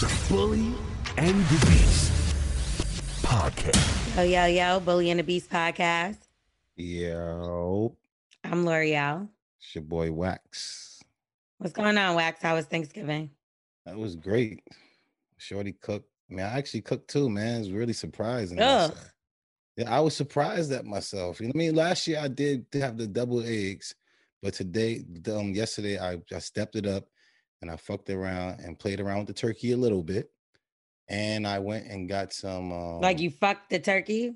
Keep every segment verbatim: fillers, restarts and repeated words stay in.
The Bully and the Beast Podcast. Yo, yo, yo, Bully and the Beast Podcast. Yo. I'm L'Oreal. It's your boy, Wax. What's going on, Wax? How was Thanksgiving? That was great. Shorty cooked. I mean, I actually cooked too, man. It was really surprising. Ugh. Yeah, I was surprised at myself. You know what I mean? Last year, I did have the double eggs, but today, um, yesterday, I, I stepped it up. And I fucked around and played around with the turkey a little bit. And I went and got some. Um, like you fucked the turkey?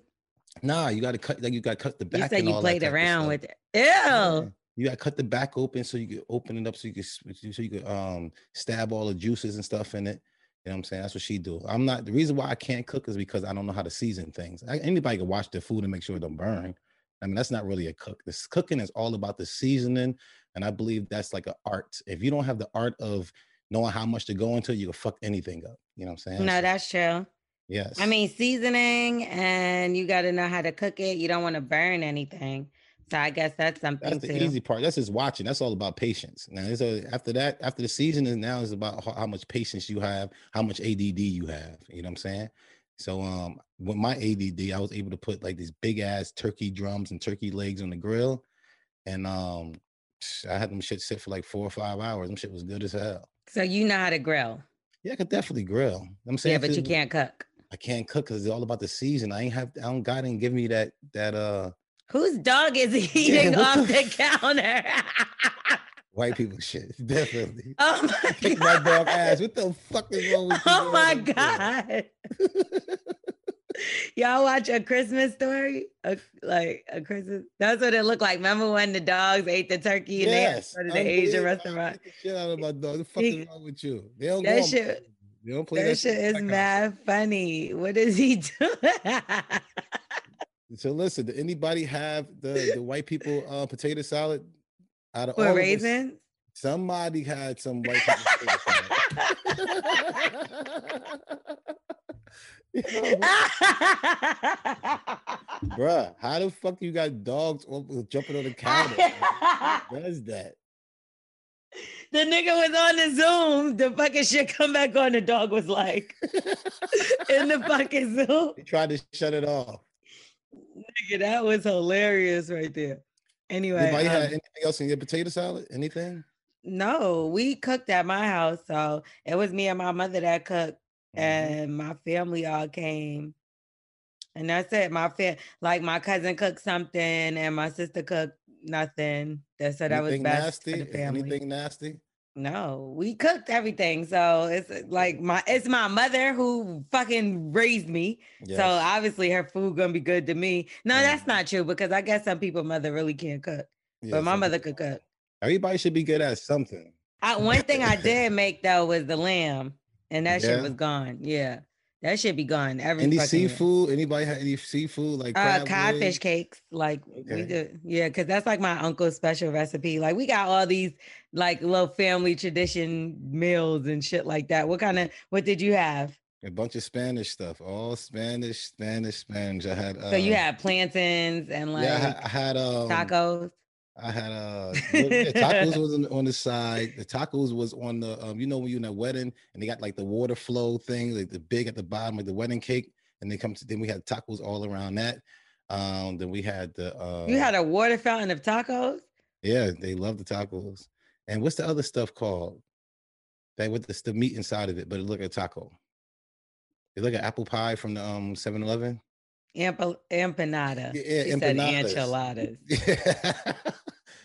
Nah, you got to cut. Like you got to cut the back. You said and you all played around with it. Ew. Yeah. You got to cut the back open so you can open it up so you can so you can um stab all the juices and stuff in it. You know what I'm saying? That's what she do. I'm not. The reason why I can't cook is because I don't know how to season things. I, anybody can watch their food and make sure it don't burn. I mean, that's not really a cook. This cooking is all about the seasoning. And I believe that's like an art. If you don't have the art of knowing how much to go into, you can fuck anything up. You know what I'm saying? No, so, that's true. Yes. I mean, seasoning, and you got to know how to cook it. You don't want to burn anything. So I guess that's something That's the too. easy part. That's just watching. That's all about patience. Now, so after that, after the seasoning, now is about how, how much patience you have, how much A D D you have. You know what I'm saying? So um, with my A D D, I was able to put like these big ass turkey drums and turkey legs on the grill. And um, I had them shit sit for like four or five hours. Them shit was good as hell. So you know how to grill? Yeah, I could definitely grill. I'm saying, yeah, but you can't cook. I can't cook because it's all about the season. I ain't have. I don't God didn't give me that. That uh. Whose dog is eating yeah, off the, the counter? White people shit, definitely. Oh my Kick god! My dog ass. What the fuck is wrong with you? Oh my god! Y'all watch A Christmas Story? A, like a Christmas. That's what it looked like. Remember when the dogs ate the turkey yes, and they had to the Asian restaurant? The shit out of my dog. What the fuck he, is wrong with you? They don't that go shit. On, they don't play that, that shit. That shit is mad funny. What is he doing? So listen, did anybody have the the white people uh, potato salad? Out of For all raisins? Of us, somebody had some white people. You know, bruh, how the fuck you got dogs jumping on the counter? What is that? The nigga was on the Zoom. The fucking shit come back on. The dog was like in the fucking Zoom. He tried to shut it off. Nigga, that was hilarious right there. Anyway, anybody um, had anything else in your potato salad? Anything? No, we cooked at my house, so it was me and my mother that cooked, mm-hmm. and my family all came, and that's it. My fa- like my cousin cooked something, and my sister cooked nothing. That's so that anything was best nasty? For the family. Anything nasty? No, we cooked everything. So it's like my it's my mother who fucking raised me. Yes. So obviously her food gonna be good to me. No, mm. that's not true because I guess some people's mother really can't cook. Yes, but my mother could cook. Everybody should be good at something. I, one thing I did make though was the lamb, and that yeah. shit was gone. Yeah, that should be gone. Every any seafood? Year. Anybody had any seafood like uh, codfish legs? Cakes? Like okay. we did, yeah, because that's like my uncle's special recipe. Like we got all these like little family tradition meals and shit like that. What kind of what did you have? A bunch of Spanish stuff, all Spanish, Spanish, Spanish. I had uh, so you had plantains and like yeah, I had um, tacos. I had uh the tacos was on, on the side. The tacos was on the um, you know when you're in a wedding and they got like the water flow thing, like the big at the bottom like the wedding cake, and they come to, then we had tacos all around that. Um, then we had the uh, you had a water fountain of tacos. Yeah, they love the tacos. And what's the other stuff called? That with the, the meat inside of it, but it look like a taco. It look like apple pie from the um seven eleven. Emp- empanada. Yeah, she said enchiladas. Yeah.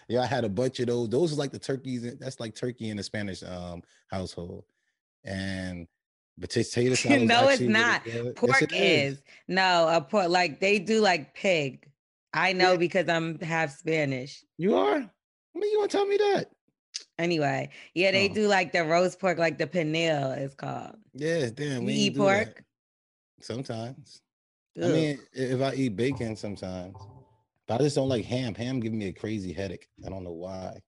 Yeah, I had a bunch of those. Those are like the turkeys. That's like turkey in the Spanish um household. And potato salad. No, it's not. Really pork yes, it is. is. No, a pork like they do like pig. I know yeah. because I'm half Spanish. You are? I mean, you want to tell me that? Anyway, yeah, they oh. do like the roast pork, like the penne is called. Yeah, damn. We you eat pork? That. Sometimes. Ugh. I mean, if I eat bacon sometimes, but I just don't like ham. Ham gives me a crazy headache. I don't know why.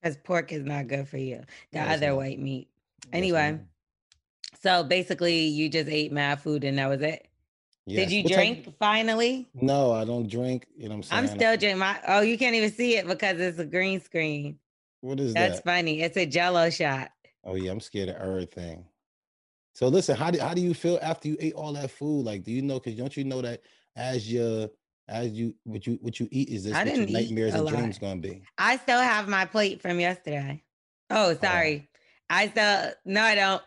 Because pork is not good for you. The yes, other man. White meat. Anyway, yes, so basically you just ate mad food and that was it? Yes. Did you what drink type? Finally? No, I don't drink. You know what I'm saying? I'm still drinking. My, oh, you can't even see it because it's a green screen. What is That's that? That's funny. It's a Jello shot. Oh, yeah. I'm scared of everything. So listen, how do, how do you feel after you ate all that food? Like, do you know, because don't you know that as your, as you, what you, what you eat is this what your nightmares and lot. Dreams going to be? I still have my plate from yesterday. Oh, sorry. Oh. I still, no, I don't.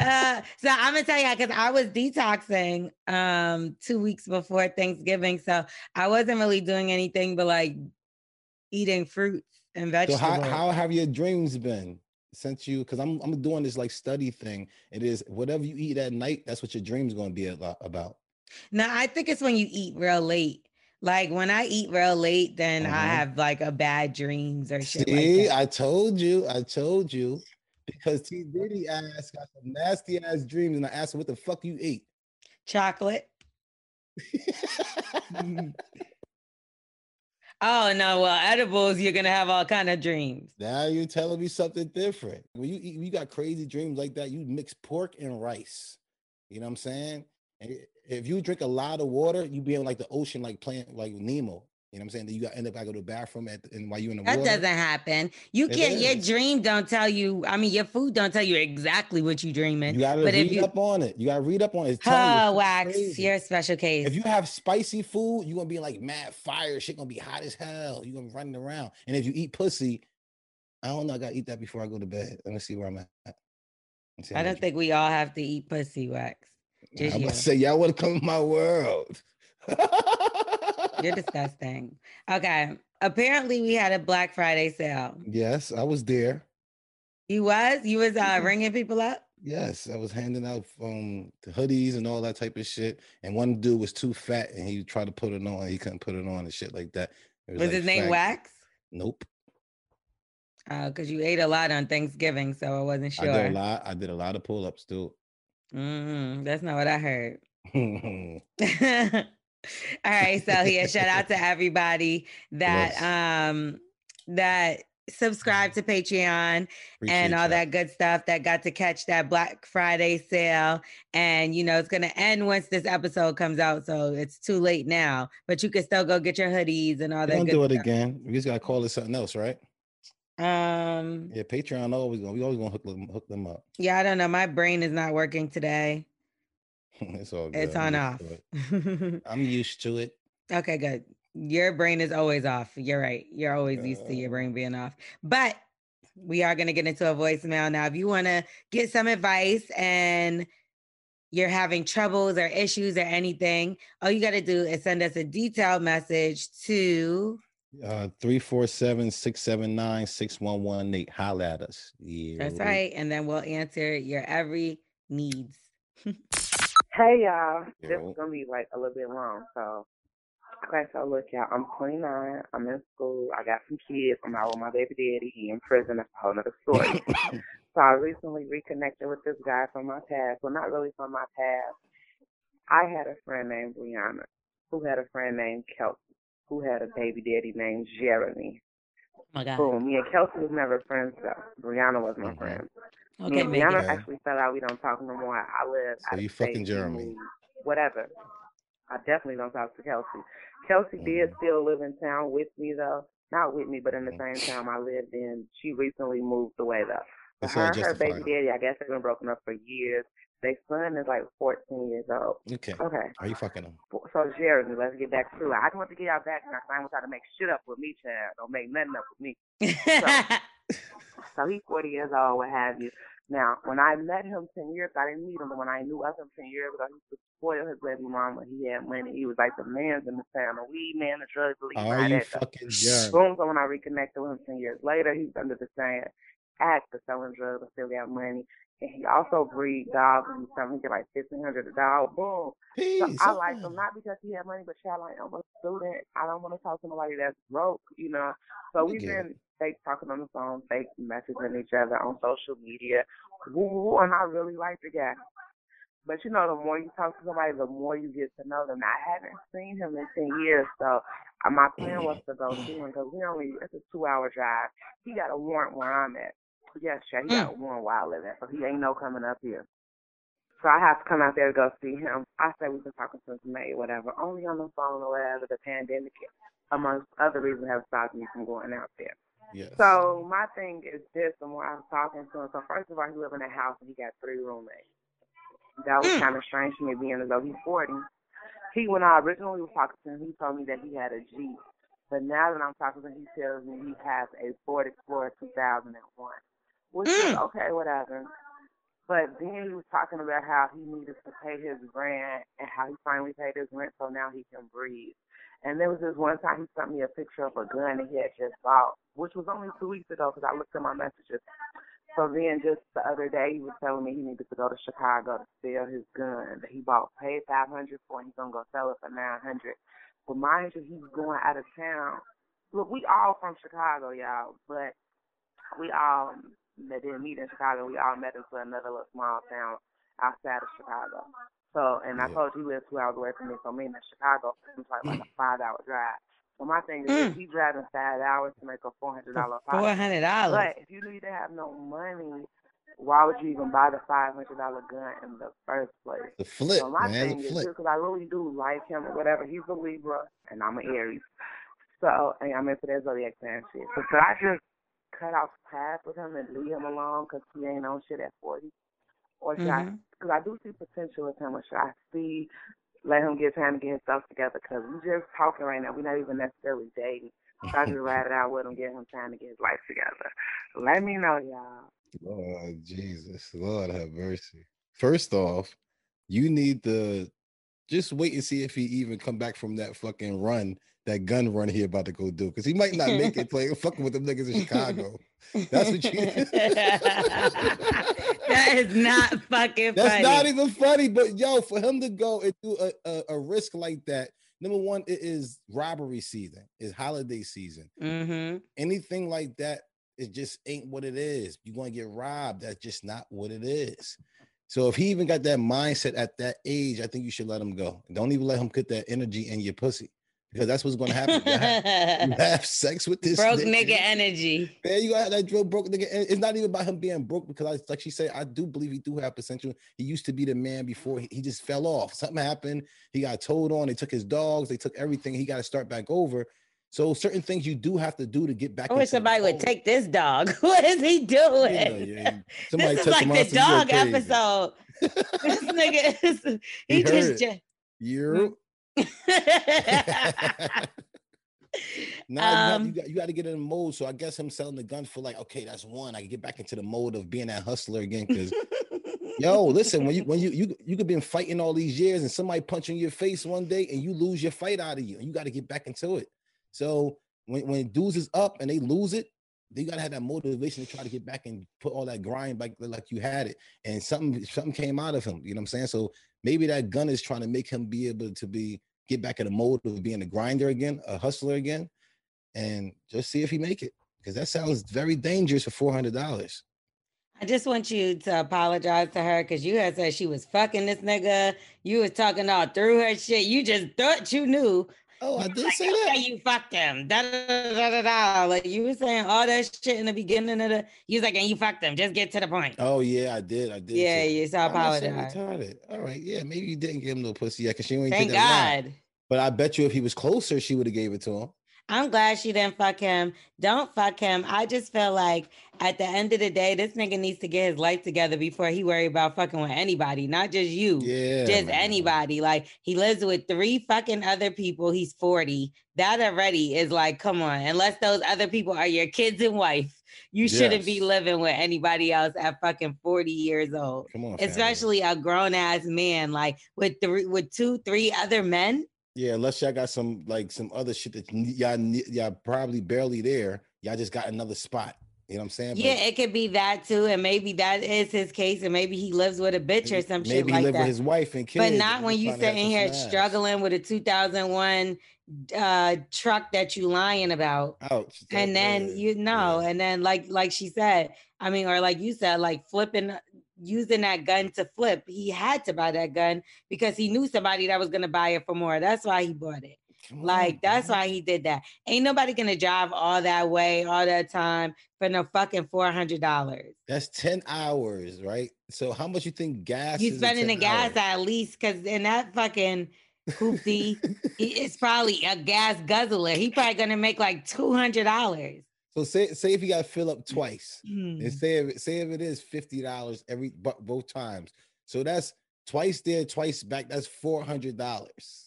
Uh, so I'm gonna tell you, because I was detoxing um two weeks before Thanksgiving, so I wasn't really doing anything but like eating fruits and vegetables. So how, how have your dreams been since you? Because I'm I'm doing this like study thing. It is whatever you eat at night, that's what your dream's gonna be about. Now I think it's when you eat real late. Like when I eat real late, then mm-hmm. I have like a bad dreams or shit. See, like that. I told you, I told you. Because T Diddy ass got some nasty ass dreams, and I asked her, "What the fuck you ate?" Chocolate. mm. Oh no! Well, edibles, you're gonna have all kind of dreams. Now you're telling me something different. When you eat, you got crazy dreams like that. You mix pork and rice. You know what I'm saying? And if you drink a lot of water, you be in like the ocean, like playing like Nemo. You know what I'm saying? That you got to end up, I go to the bathroom at, and while you're in the that water. That doesn't happen. You can't, your dream don't tell you, I mean, your food don't tell you exactly what you're dreaming. You got to read you, up on it. You got to read up on it. It's oh, you, Wax, crazy. You're a special case. If you have spicy food, you're going to be like mad fire. Shit going to be hot as hell. You're going to be running around. And if you eat pussy, I don't know. I got to eat that before I go to bed. Let me see where I'm at. I don't think we all have to eat pussy, Wax. Just I'm going to say, y'all want to come to my world. You're disgusting. Okay. Apparently, we had a Black Friday sale. Yes, I was there. You was? You was uh, ringing people up? Yes, I was handing out um, the hoodies and all that type of shit. And one dude was too fat, and he tried to put it on. He couldn't put it on and shit like that. It was was like his name fat. Wax? Nope. Oh, because you ate a lot on Thanksgiving, so I wasn't sure. I did a lot, I did a lot of pull-ups, too. Mm-hmm. That's not what I heard. All right, so yeah, shout out to everybody that yes. um that subscribed to Patreon. Appreciate and all that. that good stuff that got to catch that Black Friday sale. And you know, it's gonna end once this episode comes out, so it's too late now. But you can still go get your hoodies and all that. Don't good do it stuff. Again. We just gotta call it something else, right? Um. Yeah, Patreon always gonna we always gonna hook them hook them up. Yeah, I don't know. My brain is not working today. It's all good. It's on off. It. I'm used to it. Okay, good. Your brain is always off. You're right. You're always uh, used to your brain being off. But we are going to get into a voicemail now. If you want to get some advice and you're having troubles or issues or anything, all you got to do is send us a detailed message to uh three four seven, six seven nine, six one one eight. Holla at us. Yeah. That's right. And then we'll answer your every needs. Hey y'all, this is gonna be like a little bit long. So, okay, so look y'all, I'm twenty-nine, I'm in school, I got some kids, I'm out with my baby daddy, he in prison, that's a whole nother story. So I recently reconnected with this guy from my past, well not really from my past. I had a friend named Brianna, who had a friend named Kelsey, who had a baby daddy named Jeremy. Oh my God. Boom, me and Kelsey was never friends though, Brianna was my friend. Okay, me and Brianna okay. actually fell out. We don't talk no more. I live. So I you fucking Jeremy. Whatever. I definitely don't talk to Kelsey. Kelsey mm-hmm. did still live in town with me though. Not with me, but in the mm-hmm. same town I lived in. She recently moved away though. But her and her baby daddy, I guess they've been broken up for years. Their son is like fourteen years old. Okay. Okay. Are you fucking him? So Jeremy, let's get back to it. I don't want to get y'all back now. I don't want y'all to make shit up with me, Chad. Don't make nothing up with me. So, so he's forty years old, what have you. Now, when I met him ten years ago, I didn't meet him, but when I knew of him ten years ago, he was spoiled his baby mama. He had money. He was like the man's in the family. Weed man, the drugs, the lead. Are you fucking Jeremy? Boom, so when I reconnected with him ten years later, he was under the same act of selling drugs and still got money. And he also breed dogs. He something he like fifteen hundred a dog. Boom. Peace, so I okay. like him not because he had money, but child, I am a student. I don't want to talk to nobody that's broke, you know. So we've been fake talking on the phone, fake messaging each other on social media. Woo, and I really like the guy. But you know, the more you talk to somebody, the more you get to know them. I haven't seen him in ten years, so my plan was to go see him because we only—it's a two-hour drive. He got a warrant where I'm at. Yes, Chad, he got one while I live there, so he ain't no coming up here. So I have to come out there to go see him. I say we've been talking since May, whatever, only on the phone or whatever. The pandemic, amongst other reasons, have stopped me from going out there. Yes. So my thing is this, the more I'm talking to him. So first of all, he lives in a house and he got three roommates. That was kind of strange to me being as though he's forty. He, when I originally was talking to him, he told me that he had a Jeep. But now that I'm talking to him, he tells me he has a Ford Explorer two thousand one. Which is okay, whatever. But then he was talking about how he needed to pay his rent and how he finally paid his rent so now he can breathe. And there was this one time he sent me a picture of a gun that he had just bought, which was only two weeks ago because I looked at my messages. So then just the other day, he was telling me he needed to go to Chicago to sell his gun that he bought, paid five hundred dollars for, and he's going to go sell it for nine hundred dollars. But mind you, he's going out of town. Look, we all from Chicago, y'all, but we all that didn't meet in Chicago. We all met into another little small town outside of Chicago. So, and yeah. I told you he lives two hours away from me, so meeting in Chicago seems like, like a five-hour drive. Well, my thing is, mm. if you driving five hours to make a four hundred dollars pop. four hundred dollars. But if you knew you didn't have no money, why would you even buy the five hundred dollars gun in the first place? The flip, so my man, thing the flip. Is, because I really do like him or whatever. He's a Libra, and I'm an Aries. So, and I'm into that zodiac fan shit. So, could I just cut off paths with him and leave him alone because he ain't on shit at forty? Or should mm-hmm. I, because I do see potential with him, or should I see... let him get time to get himself together because we're just talking right now. We're not even necessarily dating. So I just ride it out with him, get him time to get his life together. Let me know, y'all. Oh, Jesus. Lord have mercy. First off, you need to just wait and see if he even come back from that fucking run, that gun run he about to go do because he might not make it playing fucking with them niggas in Chicago. That's what you... That is not fucking funny. That's not even funny, but yo, for him to go and do a, a, a risk like that, number one, it is robbery season. It's holiday season. Mm-hmm. Anything like that, it just ain't what it is. You're going to get robbed. That's just not what it is. So if he even got that mindset at that age, I think you should let him go. Don't even let him put that energy in your pussy. Because that's what's going to happen. You have, you have sex with this broke nigga, nigga energy. Man, you got that drill broke nigga. It's not even about him being broke because, I, like she said, I do believe he do have potential. He used to be the man before. He, he just fell off. Something happened. He got told on. They took his dogs. They took everything. He got to start back over. So certain things you do have to do to get back. I wish somebody would take this dog. What is he doing? Yeah, yeah. Somebody this is like the dog episode. This nigga, is, he, he just... just you. nah, um, you, got, you got to get in the mode. So I guess him selling the gun for like, okay, that's one. I can get back into the mode of being that hustler again. Because yo, listen, when you when you you you could been fighting all these years, and somebody punching your face one day, and you lose your fight out of you, and you got to get back into it. So when when dudes is up and they lose it, they gotta have that motivation to try to get back and put all that grind back like you had it. And something something came out of him. You know what I'm saying? So maybe that gun is trying to make him be able to be. Get back in the mode of being a grinder again, a hustler again, and just see if he make it. Because that sounds very dangerous for four hundred dollars. I just want you to apologize to her because you had said she was fucking this nigga. You was talking all through her shit. You just thought you knew. Oh, I did like, say that. You fucked him. Da, da, da, da, da. Like you were saying all that shit in the beginning of the. You was like, and you fucked him. Just get to the point. Oh yeah, I did. I did. Yeah, you so I apologize. All right, yeah, maybe you didn't give him no pussy yet because she ain't. Thank God. Line. But I bet you if he was closer, she would have gave it to him. I'm glad she didn't fuck him. Don't fuck him. I just feel like at the end of the day, this nigga needs to get his life together before he worry about fucking with anybody, not just you, yeah, just man. Anybody. Like he lives with three fucking other people. He's forty. That already is like, come on, unless those other people are your kids and wife, you yes. shouldn't be living with anybody else at fucking forty years old. Come on, especially family. A grown ass man, like with three, with two, three other men. Yeah, unless y'all got some like some other shit that y'all y'all probably barely there. Y'all just got another spot. You know what I'm saying? Yeah, but it could be that too, and maybe that is his case, and maybe he lives with a bitch or some shit like that. Maybe he lives with his wife and kids. But not when you sitting here struggling with a two thousand one uh, truck that you lying about. Ouch. And then, you know, and then like like she said, I mean, or like you said, like flipping, using that gun to flip. He had to buy that gun because he knew somebody that was going to buy it for more. That's why he bought it. Like, that's why he did that. Ain't nobody gonna drive all that way, all that time for no fucking four hundred dollars. That's ten hours, right? So how much you think gas you spending the gas hours? At least, because in that fucking hoopty, it's probably a gas guzzler. He probably gonna make like two hundred dollars. So say say if you gotta fill up twice, mm-hmm. and say if, say if it is fifty dollars every both times. So that's twice there, twice back. That's four hundred dollars.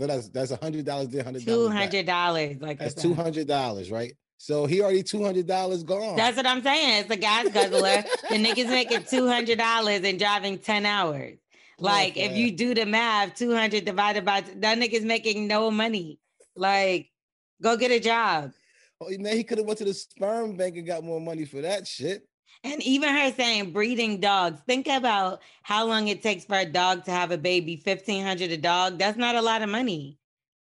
But that's that's one hundred dollars there, one hundred dollars two hundred dollars. Like that's two hundred dollars, right? So he already two hundred dollars gone. That's what I'm saying. It's a gas guzzler. The niggas making two hundred dollars and driving ten hours. Like, oh, if you do the math, two hundred divided by... That nigga's making no money. Like, go get a job. Oh, man, he could have went to the sperm bank and got more money for that shit. And even her saying breeding dogs. Think about how long it takes for a dog to have a baby. fifteen hundred dollars a dog. That's not a lot of money.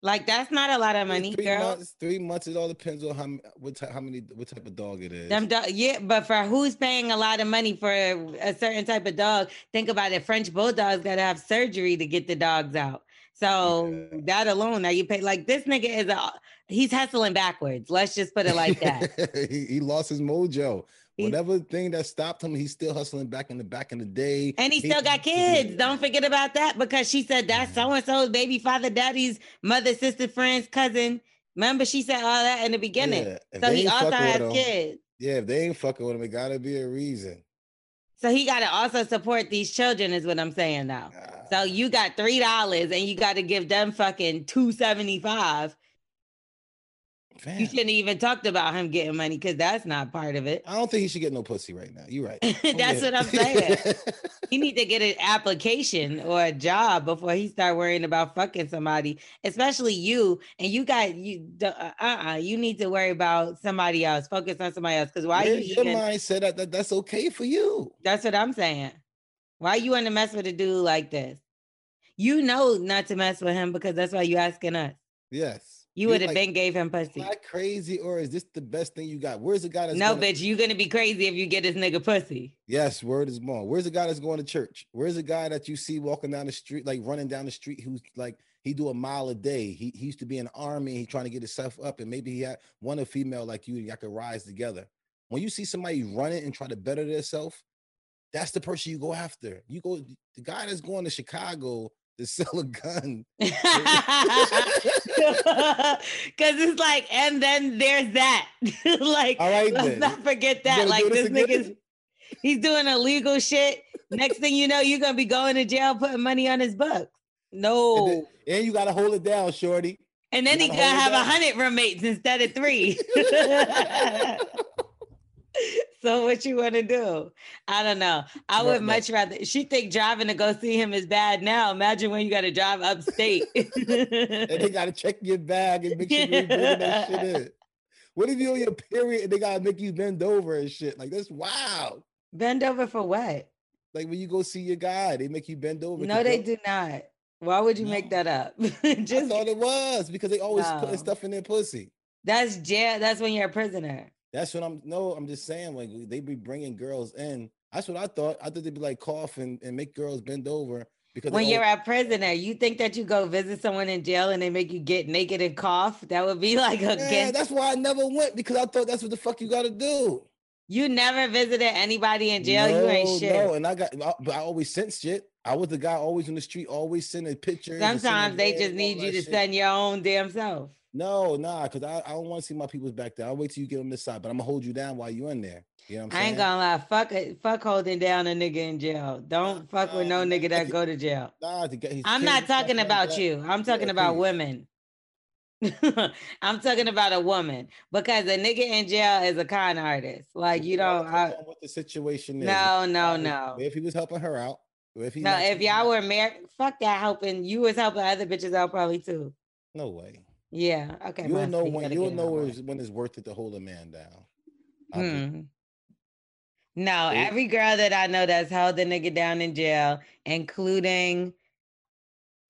Like, that's not a lot of money, three girl. Months, three months. It all depends on how what type, how many what type of dog it is. Them do- yeah, but for who's paying a lot of money for a, a certain type of dog, think about it. French bulldogs got to have surgery to get the dogs out. So yeah. That alone, now you pay. Like, this nigga is a he's hustling backwards. Let's just put it like that. he, he lost his mojo. Whatever thing that stopped him, he's still hustling back in the back in the day. And he still he, got kids. Don't forget about that, because she said that's so-and-so's baby father, daddy's mother, sister, friend's cousin. Remember, she said all that in the beginning. Yeah, so he also has him, kids. Yeah, if they ain't fucking with him, it gotta be a reason. So he gotta also support these children, is what I'm saying now. Ah. So you got three dollars and you gotta give them fucking two seventy-five. Damn. You shouldn't even talked about him getting money, because that's not part of it. I don't think he should get no pussy right now. You're right. That's what I'm saying. He need to get an application or a job before he start worrying about fucking somebody, especially you. And you got you. Uh, uh-uh, you need to worry about somebody else. Focus on somebody else. Because why yeah, you? Your even, mind said that, that that's okay for you. That's what I'm saying. Why you want to mess with a dude like this? You know not to mess with him, because that's why you asking us. Yes. You would have like, been gave him pussy. Am I crazy, or is this the best thing you got? Where's the guy that's no, gonna... bitch, you're going to be crazy if you get this nigga pussy. Yes, word is born. Where's the guy that's going to church? Where's the guy that you see walking down the street, like running down the street, who's like, he do a mile a day. He, he used to be in the army. He's trying to get himself up, and maybe he had one a female like you, and y'all could rise together. When you see somebody running and try to better themselves, that's the person you go after. You go, the guy that's going to Chicago to sell a gun. Because it's like, and then there's that. Like, all right, let's then. Not forget that. Like, this nigga's, he's doing illegal shit. Next thing you know, you're going to be going to jail, putting money on his books. No. And, then, and you got to hold it down, shorty. And then you gotta he got to have a hundred roommates instead of three. So what you want to do? I don't know. I would much rather... She think driving to go see him is bad now. Imagine when you got to drive upstate. And they got to check your bag and make sure you're bringing that shit in. What if you're on your period and they got to make you bend over and shit? Like, that's wild. Bend over for what? Like, when you go see your guy, they make you bend over. No, they do not. Why would you no. make that up? Just... I thought it was because they always no. put stuff in their pussy. That's jail. That's when you're a prisoner. That's what I'm, no, I'm just saying, like, they be bringing girls in. That's what I thought. I thought they'd be like cough and, and make girls bend over. Because when you're always- a prisoner, you think that you go visit someone in jail and they make you get naked and cough? That would be like a yeah, that's why I never went, because I thought that's what the fuck you got to do. You never visited anybody in jail? No, you ain't shit. No, and I got, but I, I always sent shit. I was the guy always on the street, always sending pictures. Sometimes they just need you to send your own damn self. No, nah, because I, I don't want to see my peoples back there. I'll wait till you get on this side, but I'm going to hold you down while you're in there. You know what I'm saying? I ain't going to lie. Fuck it. Fuck holding down a nigga in jail. Don't nah, fuck nah, with no nigga that go to jail. Nah, to I'm not talking about like you. I'm talking yeah, about please. Women. I'm talking about a woman, because a nigga in jail is a con artist. Like, you don't... I don't know what the situation is. No, no, no. If he was helping her out. If he no, if y'all were married... Fuck that helping. You was helping other bitches out probably too. No way. Yeah. Okay. You'll know when you'll know when it's worth it to hold a man down. I mm. just, no, it, every girl that I know that's held a nigga down in jail, including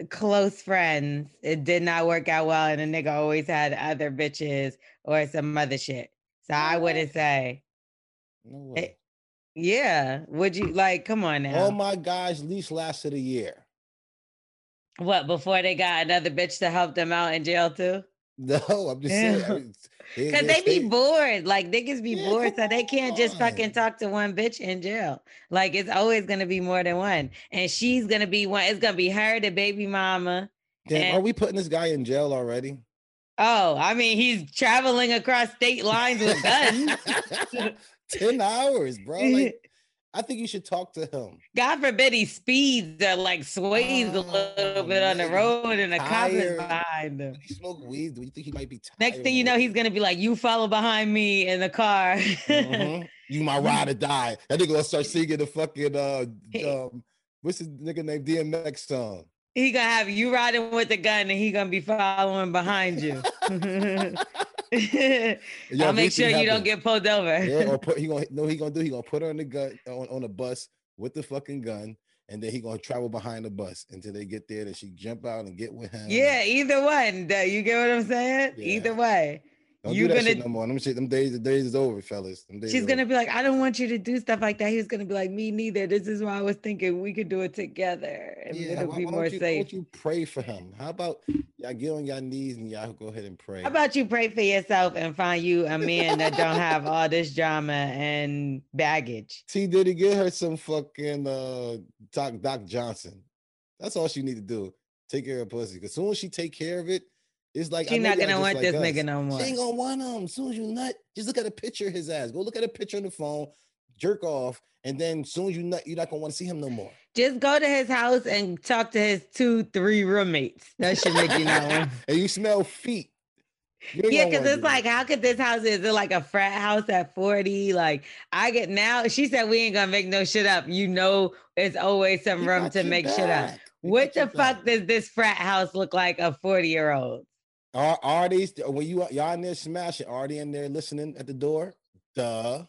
close friends, it did not work out well, and a nigga always had other bitches or some other shit. So no I way. wouldn't say. No way. It, yeah, would you like? Come on now. All my guys least lasted a year. What, before they got another bitch to help them out in jail too? No, I'm just saying. I mean, they, Cause they, they be bored. Like niggas be yeah, bored, so they can't on. just fucking talk to one bitch in jail. Like it's always gonna be more than one, and she's gonna be one. It's gonna be her, the baby mama. Damn, and- are we putting this guy in jail already? Oh, I mean, he's traveling across state lines with guns. Ten hours, bro. Like, I think you should talk to him. God forbid he speeds or like sways oh, a little bit on the road and a cop is behind him. When he smoked weed, do you think he might be tired? Next thing you know, he's going to be like, you follow behind me in the car. Mm-hmm. You my ride or die. That nigga going to start singing the fucking, uh, um, what's his nigga name, D M X song. He going to have you riding with a gun and he going to be following behind you. Yo, I'll make sure you don't get pulled over. Yeah, or put, he gonna know he gonna do. He gonna put her on the gun on, on a bus with the fucking gun, and then he gonna travel behind the bus until they get there. Then she jump out and get with him. Yeah, either one. You get what I'm saying? Yeah. Either way, don't you do that gonna shit no more. Them shit, them days, the days is over, fellas. Them days she's gonna over. be like, I don't want you to do stuff like that. He was gonna be like, me neither. This is why I was thinking we could do it together, and yeah, it'll why, be why more you, safe. Why don't you pray for him? How about? Y'all get on your knees and y'all go ahead and pray. How about you pray for yourself and find you a man that don't have all this drama and baggage? T Diddy, get her some fucking uh, Doc, Doc Johnson. That's all she need to do. Take care of pussy. Because soon as she take care of it, it's like she's not gonna want like this us. nigga no more. She ain't gonna want him. As soon as you nut, just look at a picture of his ass. Go look at a picture on the phone. Jerk off, and then soon as you nut, you're not gonna want to see him no more. Just go to his house and talk to his two, three roommates. That should make you know. And you smell feet. You yeah, because it's like, how could this house is it like a frat house at forty? Like I get now. She said we ain't gonna make no shit up. You know, it's always some room to make back. shit up. They what the fuck back. does this frat house look like a forty year old? Are are they when you y'all in there smashing? Are they in there listening at the door? Duh.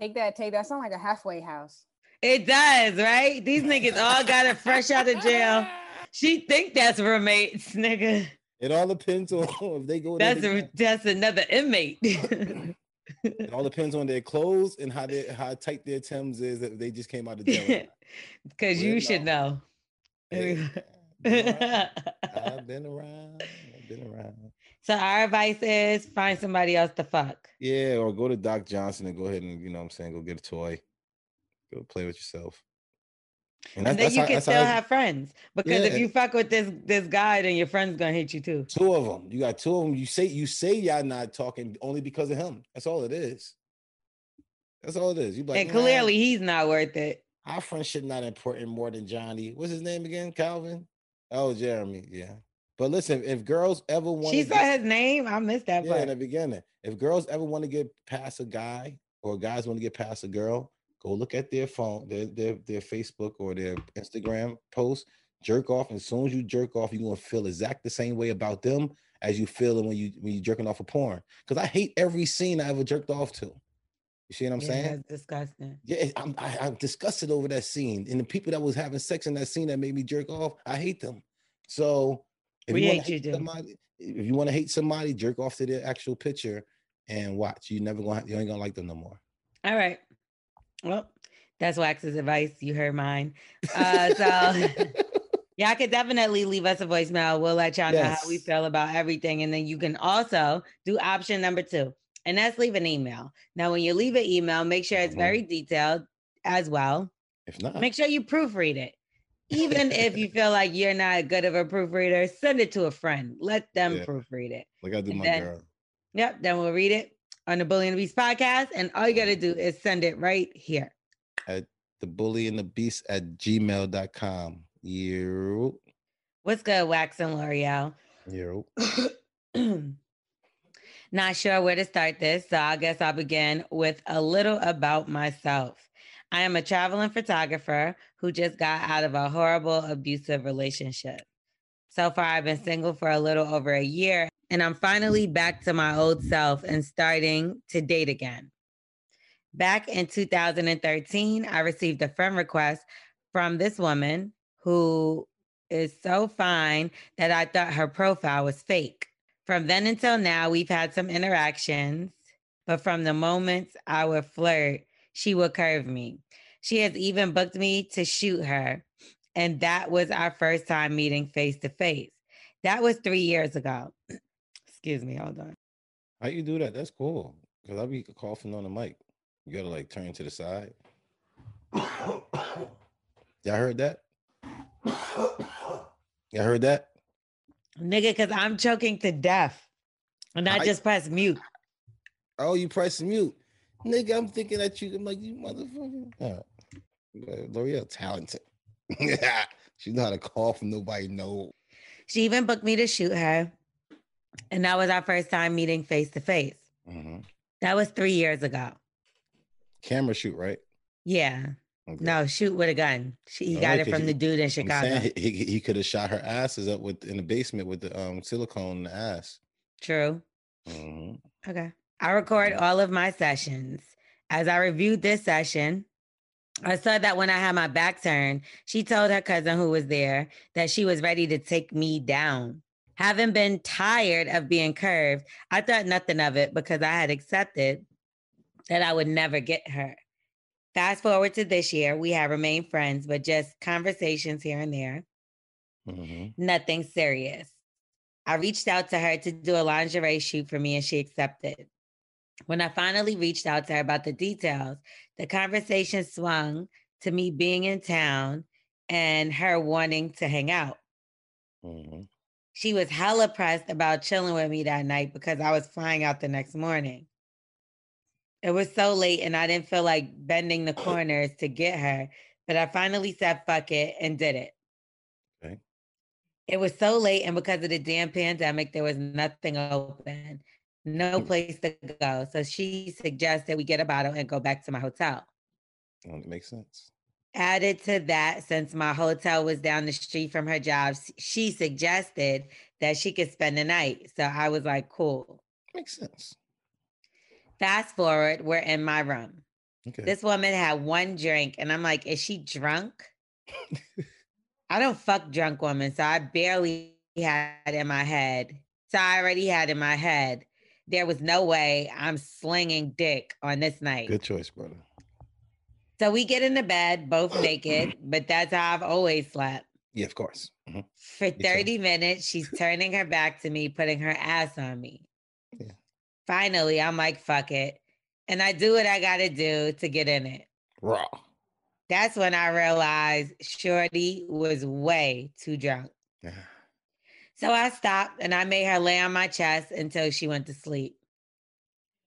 Take that, take that. Sound like a halfway house. It does, right? These niggas all got it fresh out of jail. She think that's roommates, nigga. It all depends on if they go. That's a, that's another inmate. It all depends on their clothes and how they how tight their Timbs is if they just came out of jail. Because you should know. Hey, I've been around. I've been around. So our advice is find somebody else to fuck. Yeah, or go to Doc Johnson and go ahead and, you know what I'm saying, go get a toy. Go play with yourself. And, and then you how, can still have friends. Because yeah. if you fuck with this this guy, then your friend's going to hate you too. Two of them. You got two of them. You say, you say y'all not talking only because of him. That's all it is. That's all it is. You like, and clearly nah, he's not worth it. Our friendship not important more than Johnny. What's his name again? Calvin? Oh, Jeremy. Yeah. But listen, if girls ever want, she said get, his name. I missed that. Yeah, part. In the beginning, if girls ever want to get past a guy, or guys want to get past a girl, go look at their phone, their their their Facebook or their Instagram post. Jerk off, and as soon as you jerk off, you're gonna feel exact the same way about them as you feel when you when you jerking off a porn. Because I hate every scene I ever jerked off to. You see what I'm yeah, saying? That's disgusting. Yeah, I'm I, I'm disgusted over that scene, and the people that was having sex in that scene that made me jerk off, I hate them. So. If we you hate, hate you, somebody, if you want to hate somebody, jerk off to their actual picture and watch. You never gonna, you ain't gonna like them no more. All right. Well, that's Wax's advice. You heard mine. Uh, so y'all could definitely leave us a voicemail. We'll let y'all yes. know how we feel about everything, and then you can also do option number two, and that's leave an email. Now, when you leave an email, make sure it's very detailed as well. If not, make sure you proofread it. Even if you feel like you're not good of a proofreader, send it to a friend. Let them yeah. proofread it. Like I do and my then, girl. Yep. Then we'll read it on the Bully and the Beast podcast. And all you got to do is send it right here. At the Bully and the Beast at gmail dot com. You. What's good, Wax and L'Oreal? You. Not sure where to start this, so I guess I'll begin with a little about myself. I am a traveling photographer who just got out of a horrible, abusive relationship. So far, I've been single for a little over a year, and I'm finally back to my old self and starting to date again. Back in two thousand thirteen, I received a friend request from this woman who is so fine that I thought her profile was fake. From then until now, we've had some interactions, but from the moments I would flirt, she would curve me. She has even booked me to shoot her, and that was our first time meeting face-to-face. That was three years ago. Excuse me, hold on. How you do that? That's cool, because I'll be coughing on the mic. You gotta like turn to the side. Y'all heard that? Y'all heard that? Nigga, because I'm choking to death. And I, I just press mute. Oh, you press mute. Nigga, I'm thinking that you, I'm like, you motherfucker. All right. L'Oreal talented. She know how to call from nobody knows. She even booked me to shoot her. And that was our first time meeting face to face. That was three years ago. Camera shoot, right? Yeah. Okay. No, shoot with a gun. She, he All got right, it from he, the dude in Chicago. Saying, he he, he could have shot her asses up with in the basement with the um silicone in the ass. True. Mm-hmm. Okay. I record all of my sessions. As I reviewed this session, I saw that when I had my back turned, she told her cousin who was there that she was ready to take me down. Having been tired of being curved, I thought nothing of it because I had accepted that I would never get her. Fast forward to this year, we have remained friends, but just conversations here and there. Mm-hmm. Nothing serious. I reached out to her to do a lingerie shoot for me and she accepted. When I finally reached out to her about the details, the conversation swung to me being in town and her wanting to hang out. Mm-hmm. She was hella pressed about chilling with me that night because I was flying out the next morning. It was so late and I didn't feel like bending the corners to get her, but I finally said, fuck it, and did it. Okay. It was so late and because of the damn pandemic, there was nothing open, no place to go. So she suggested we get a bottle and go back to my hotel. Well, it makes sense. Added to that, since my hotel was down the street from her job, she suggested that she could spend the night. So I was like, cool. Makes sense. Fast forward, we're in my room. Okay. This woman had one drink, and I'm like, is she drunk? I don't fuck drunk women, so I barely had in my head. So I already had in my head, there was no way I'm slinging dick on this night. Good choice, brother. So we get into bed, both naked, but that's how I've always slept. Yeah, of course. Mm-hmm. For thirty minutes, she's turning her back to me, putting her ass on me. Yeah. Finally, I'm like, fuck it. And I do what I gotta do to get in it. Raw. That's when I realized Shorty was way too drunk. Yeah. So I stopped and I made her lay on my chest until she went to sleep.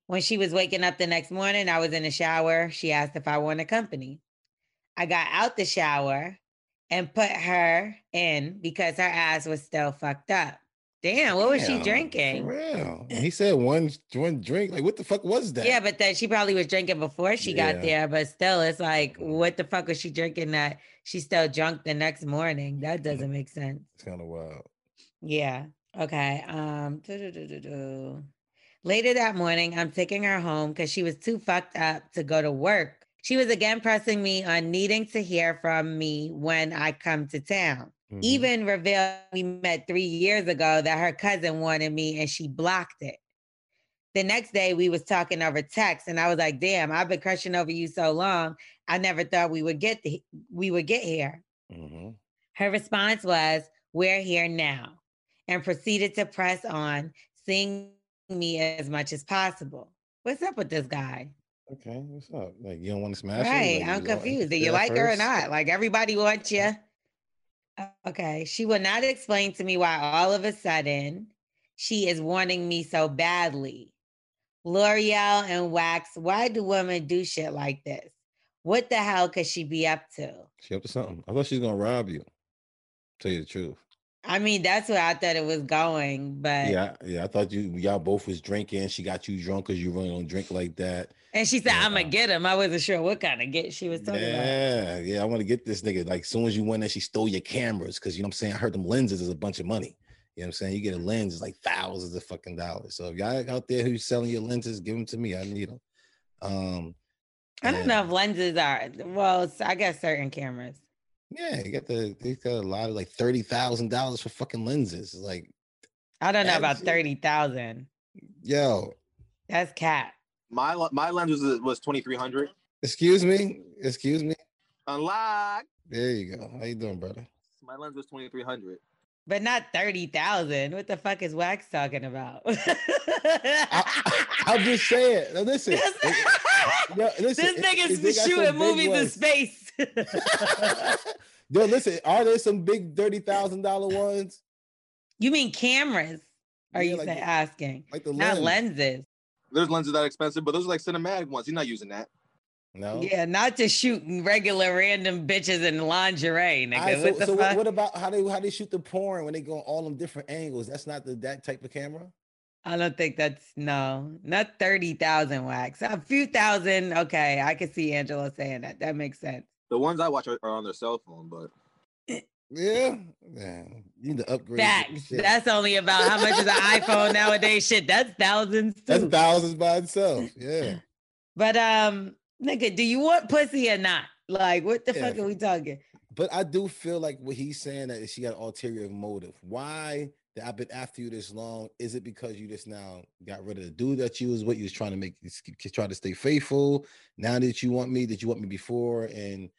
When she was waking up the next morning, I was in the shower. She asked if I wanted company. I got out the shower and put her in because her ass was still fucked up. Damn, what was Damn, she drinking? For real. He said one, one drink. Like, what the fuck was that? Yeah, but then she probably was drinking before she yeah. got there. But still, it's like, what the fuck was she drinking that she's still drunk the next morning? That doesn't make sense. It's kind of wild. Yeah. Okay. Um. Doo-doo-doo-doo-doo. Later that morning, I'm taking her home because she was too fucked up to go to work. She was again pressing me on needing to hear from me when I come to town. Mm-hmm. Even revealed we met three years ago that her cousin wanted me and she blocked it. The next day we was talking over text and I was like, damn, I've been crushing over you so long. I never thought we would get the, we would get here. Mm-hmm. Her response was, we're here now, and proceeded to press on, seeing me as much as possible. What's up with this guy? Okay, what's up? Like, you don't want to smash her? Right, like, I'm confused. Do you like her or not? Like, everybody wants you. Okay, she will not explain to me why all of a sudden she is wanting me so badly. L'Oreal and Wax, why do women do shit like this? What the hell could she be up to? She up to something. I thought she was going to rob you, tell you the truth. I mean, that's where I thought it was going, but... Yeah, yeah, I thought you, y'all both was drinking. She got you drunk because you really don't drink like that. And she said, yeah. I'm going to get him. I wasn't sure what kind of get she was talking yeah, about. Yeah, yeah, I want to get this nigga. Like, as soon as you went in, she stole your cameras because, you know what I'm saying, I heard them lenses is a bunch of money. You know what I'm saying? You get a lens, it's like thousands of fucking dollars. So if y'all out there who's selling your lenses, give them to me. I need them. Um, I don't know if lenses are, well, I guess certain cameras. Yeah, you got the they got a lot of like thirty thousand dollars for fucking lenses. Like, I don't know about thirty thousand. Yo, that's cap. My my lens was was twenty three hundred. Excuse me, excuse me. Unlock. There you go. How you doing, brother? My lens was twenty three hundred. But not thirty thousand. What the fuck is Wax talking about? I, I'm just saying. Now listen, it, yo, listen, this nigga's it, it, shooting movies in space. Yo, listen. Are there some big thirty thousand dollar ones? You mean cameras? Are yeah, you like, asking? Like the lens. Not lenses. There's lenses that are expensive, but those are like cinematic ones. You're not using that. No. Yeah, not just shooting regular random bitches in lingerie, nigga. Right, so what, the so fuck? what about how they how they shoot the porn when they go all them different angles? That's not the that type of camera. I don't think that's no, not thirty thousand Wax. A few thousand. Okay, I can see Angela saying that. That makes sense. The ones I watch are, are on their cell phone, but yeah, man, you need to upgrade. Facts. That's only about how much is an iPhone nowadays. Shit, that's thousands. Too. That's thousands by itself. Yeah. But um. Nigga, do you want pussy or not? Like, what the yeah. fuck are we talking? But I do feel like what he's saying that she got an ulterior motive. Why that I've been after you this long? Is it because you just now got rid of the dude that you was with? You was trying to make, trying to stay faithful. Now that you want me, did you want me before? And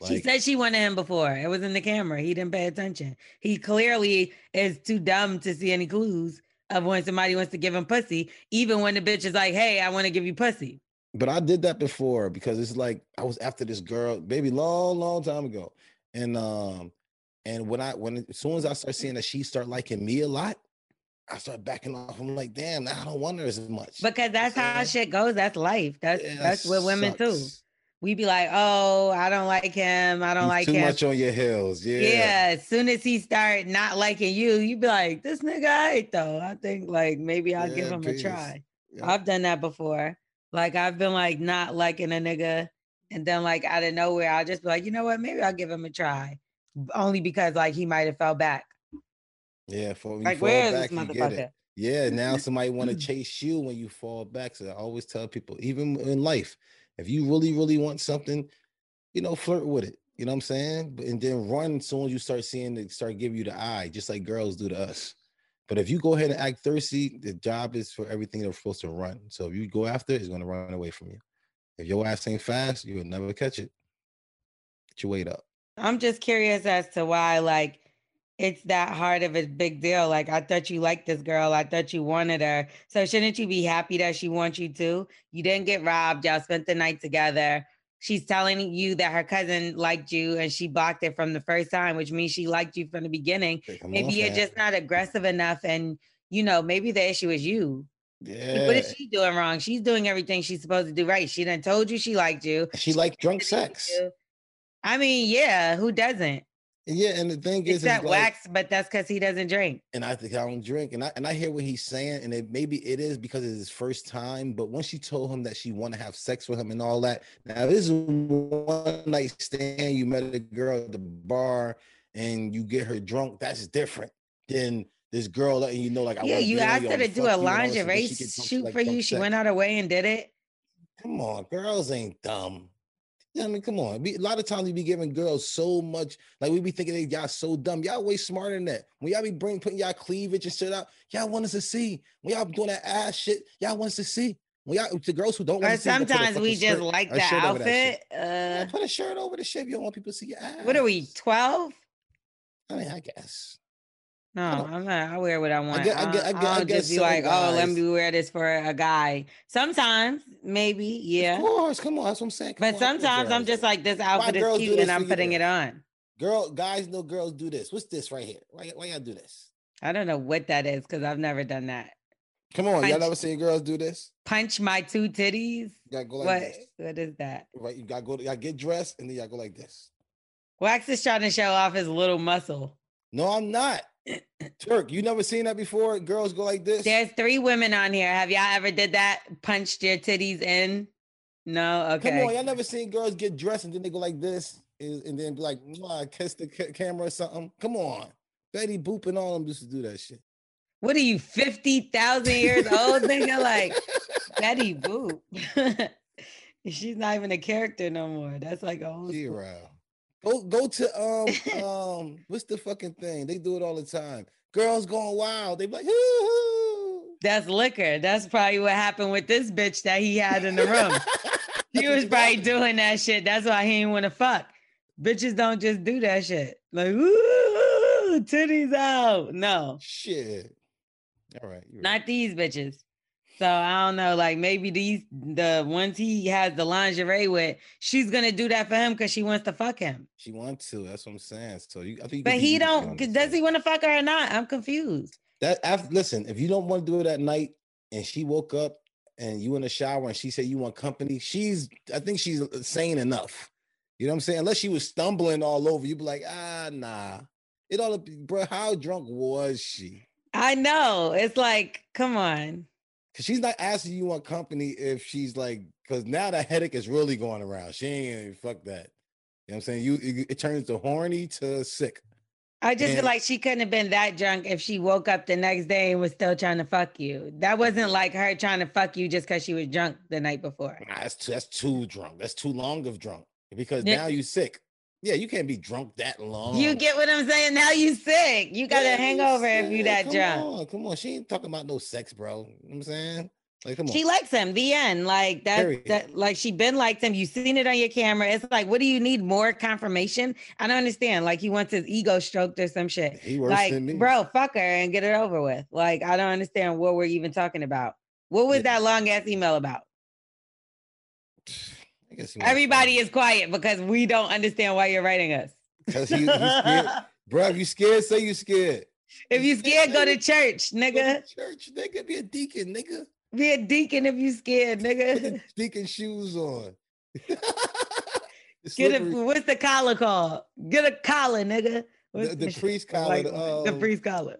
like, she said she wanted him before. It was in the camera. He didn't pay attention. He clearly is too dumb to see any clues of when somebody wants to give him pussy, even when the bitch is like, "Hey, I want to give you pussy." But I did that before because it's like I was after this girl, baby, long, long time ago, and um, and when I when as soon as I start seeing that she start liking me a lot, I start backing off. I'm like, damn, I don't want her as much because that's yeah. how shit goes. That's life. That's yeah, that's that what women do. We be like, oh, I don't like him. I don't You're like too him. Too much on your heels. Yeah. Yeah. As soon as he start not liking you, you be like, this nigga, I ain't though. I think like maybe I'll yeah, give him peace. a try. Yeah. I've done that before. Like, I've been, like, not liking a nigga. And then, like, out of nowhere, I'll just be like, you know what? Maybe I'll give him a try. Only because, like, he might have fell back. Yeah, for when like, you fall where back, is this motherfucker? You get it. Yeah, now somebody want to chase you when you fall back. So I always tell people, even in life, if you really, really want something, you know, flirt with it. You know what I'm saying? And then run as soon as you start seeing it, start giving you the eye, just like girls do to us. But if you go ahead and act thirsty, the job is for everything that's supposed to run. So if you go after it, it's going to run away from you. If your ass ain't fast, you'll never catch it. Get your weight up. I'm just curious as to why, like, it's that hard of a big deal. Like, I thought you liked this girl. I thought you wanted her. So shouldn't you be happy that she wants you too? You didn't get robbed. Y'all spent the night together. She's telling you that her cousin liked you and she blocked it from the first time, which means she liked you from the beginning. Maybe you're just not aggressive enough. And, you know, maybe the issue is you. Yeah. What is she doing wrong? She's doing everything she's supposed to do right. She done told you she liked you. She liked drunk sex. I mean, yeah, who doesn't? Yeah, and the thing is, except Wax, but that's because he doesn't drink. And I think I don't drink, and I and I hear what he's saying, and it, maybe it is because it's his first time. But once she told him that she want to have sex with him and all that, now this is one night stand. You met a girl at the bar, and you get her drunk. That's different than this girl letting you know, like I yeah, you asked her to do a lingerie shoot for you. She went out her way and did it. Come on, girls ain't dumb. Yeah, I mean, come on. We, a lot of times we be giving girls so much, like we be thinking they y'all so dumb. Y'all way smarter than that. When y'all be bring putting y'all cleavage and shit out, y'all want us to see. When y'all doing that ass shit, y'all want us to see. When y'all to girls who don't want or to see. Sometimes we just shirt, like the outfit. That uh, yeah, put a shirt over the shit. You don't want people to see your ass. What are we, twelve? I mean, I guess. No, I I'm not. I wear what I want. I, guess, I, guess, I, guess, I'll I guess just be like, guys. Oh, let me wear this for a guy. Sometimes, maybe, yeah. Of course, come on, that's what I'm saying. Come but on, sometimes I'm just like, this outfit is cute, and I'm putting it on. Girl, guys, no girls do this. What's this right here? Why, why y'all do this? I don't know what that is because I've never done that. Come on, punch, y'all never seen girls do this? Punch my two titties. You gotta go like what? This. What is that? Right, you gotta go. Y'all get dressed, and then y'all go like this. Wax is trying to show off his little muscle. No, I'm not. Turk, you never seen that before? Girls go like this. There's three women on here. Have y'all ever did that? Punched your titties in? No, okay. Come on, y'all never seen girls get dressed and then they go like this and then be like, kiss the c- camera or something. Come on, Betty Boop and all them just to do that shit. What are you, fifty thousand years old? Nigga, like Betty Boop. She's not even a character no more. That's like a whole zero. Go go to um um what's the fucking thing? They do it all the time. Girls going wild. They be like, hoo-hoo. That's liquor. That's probably what happened with this bitch that he had in the room. She was probably doing that shit. That's why he didn't want to fuck. Bitches don't just do that shit. Like, ooh, titties out. No. Shit. All right. Not right. These bitches. So I don't know. Like maybe these, the ones he has the lingerie with, she's going to do that for him because she wants to fuck him. She wants to. That's what I'm saying. So you, I think. But he don't, does he want to fuck her or not? I'm confused. That I've, Listen, if you don't want to do it at night and she woke up and you in the shower and she said you want company, she's, I think she's sane enough. You know what I'm saying? Unless she was stumbling all over, you'd be like, ah, nah. It all, bro, how drunk was she? I know. It's like, come on. Because she's not asking you on company if she's like, because now the headache is really going around. She ain't, fuck that. You know what I'm saying? You, it, it turns to horny to sick. I just and, feel like she couldn't have been that drunk if she woke up the next day and was still trying to fuck you. That wasn't like her trying to fuck you just because she was drunk the night before. Nah, that's, too, that's too drunk. That's too long of drunk. Because now you sick. Yeah, you can't be drunk that long. You get what I'm saying? Now you sick. You got yeah, a hangover if you that come drunk. On, come on. She ain't talking about no sex, bro. You know what I'm saying? Like, come on. She likes him. The end. Like that, that like she been liked him. You seen it on your camera. It's like, what do you need? More confirmation? I don't understand. Like he wants his ego stroked or some shit. He worse like, than me. Bro, fuck her and get it over with. Like, I don't understand what we're even talking about. What was yeah. that long ass email about? Everybody is quiet because we don't understand why you're writing us. Because you, scared. Bro, if you scared, say you scared. If you scared, nigga, go to church, nigga. To church, nigga. Be a deacon, nigga. Be a deacon if you scared, nigga. Deacon shoes on. Get a, what's the collar called? Get a collar, nigga. What's the, the, the priest collar. Like, um, the priest collar.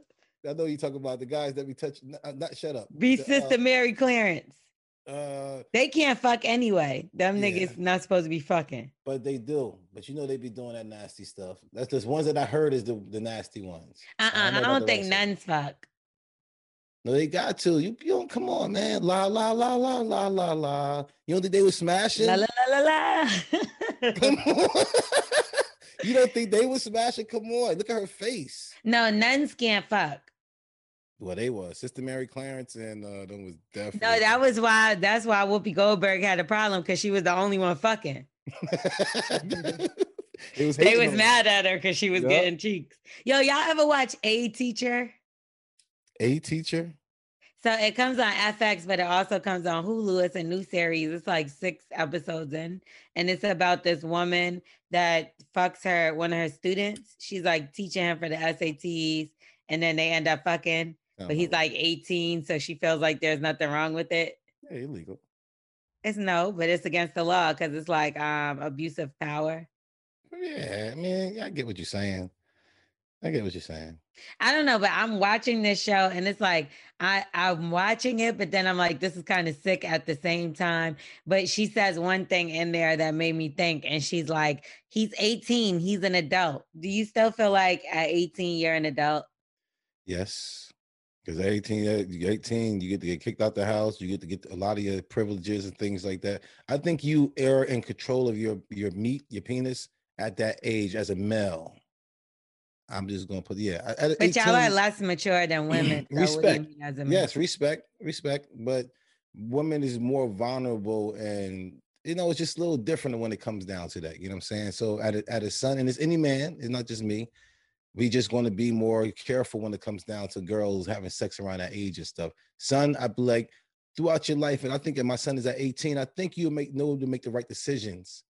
I know you talk about the guys that be touching. Not, not shut up. Be the, Sister uh, Mary Clarence. Uh, they can't fuck anyway. Them yeah. niggas not supposed to be fucking. But they do. But you know they be doing that nasty stuff. That's the ones that I heard is the, the nasty ones. Uh-uh. I don't, I don't think nuns fuck. No, they got to. You, you don't, come on, man. La, la, la, la, la, la, la. You don't think they was smashing? La, la, la, la, la. Come on. You don't think they was smashing? Come on. Look at her face. No, nuns can't fuck. Well, they were Sister Mary Clarence and uh, them was definitely no. That was why. That's why Whoopi Goldberg had a problem because she was the only one fucking. It was they was them. Mad at her because she was yep. getting cheeks. Yo, y'all ever watch A Teacher? A Teacher. So it comes on F X, but it also comes on Hulu. It's a new series. It's like six episodes in, and it's about this woman that fucks her one of her students. She's like teaching him for the S A Ts, and then they end up fucking. But he's like eighteen, so she feels like there's nothing wrong with it. Yeah, illegal. It's no, but it's against the law because it's like um abuse of power. Yeah, I mean, I get what you're saying. I get what you're saying. I don't know, but I'm watching this show and it's like I, I'm watching it, but then I'm like, this is kind of sick at the same time. But she says one thing in there that made me think, and she's like, he's eighteen, he's an adult. Do you still feel like at eighteen you're an adult? Yes. Because at eighteen, eighteen, you get to get kicked out the house. You get to get a lot of your privileges and things like that. I think you are in control of your your meat, your penis at that age as a male. I'm just going to put, yeah. At but eighteen, y'all are less mature than women. So respect. As a yes, respect, respect. But women is more vulnerable and, you know, it's just a little different when it comes down to that. You know what I'm saying? So at a, at a son, and it's any man, it's not just me. We just going to be more careful when it comes down to girls having sex around that age and stuff. Son, I'd be like, throughout your life, and I think if my son is at eighteen, I think you'll make know to make the right decisions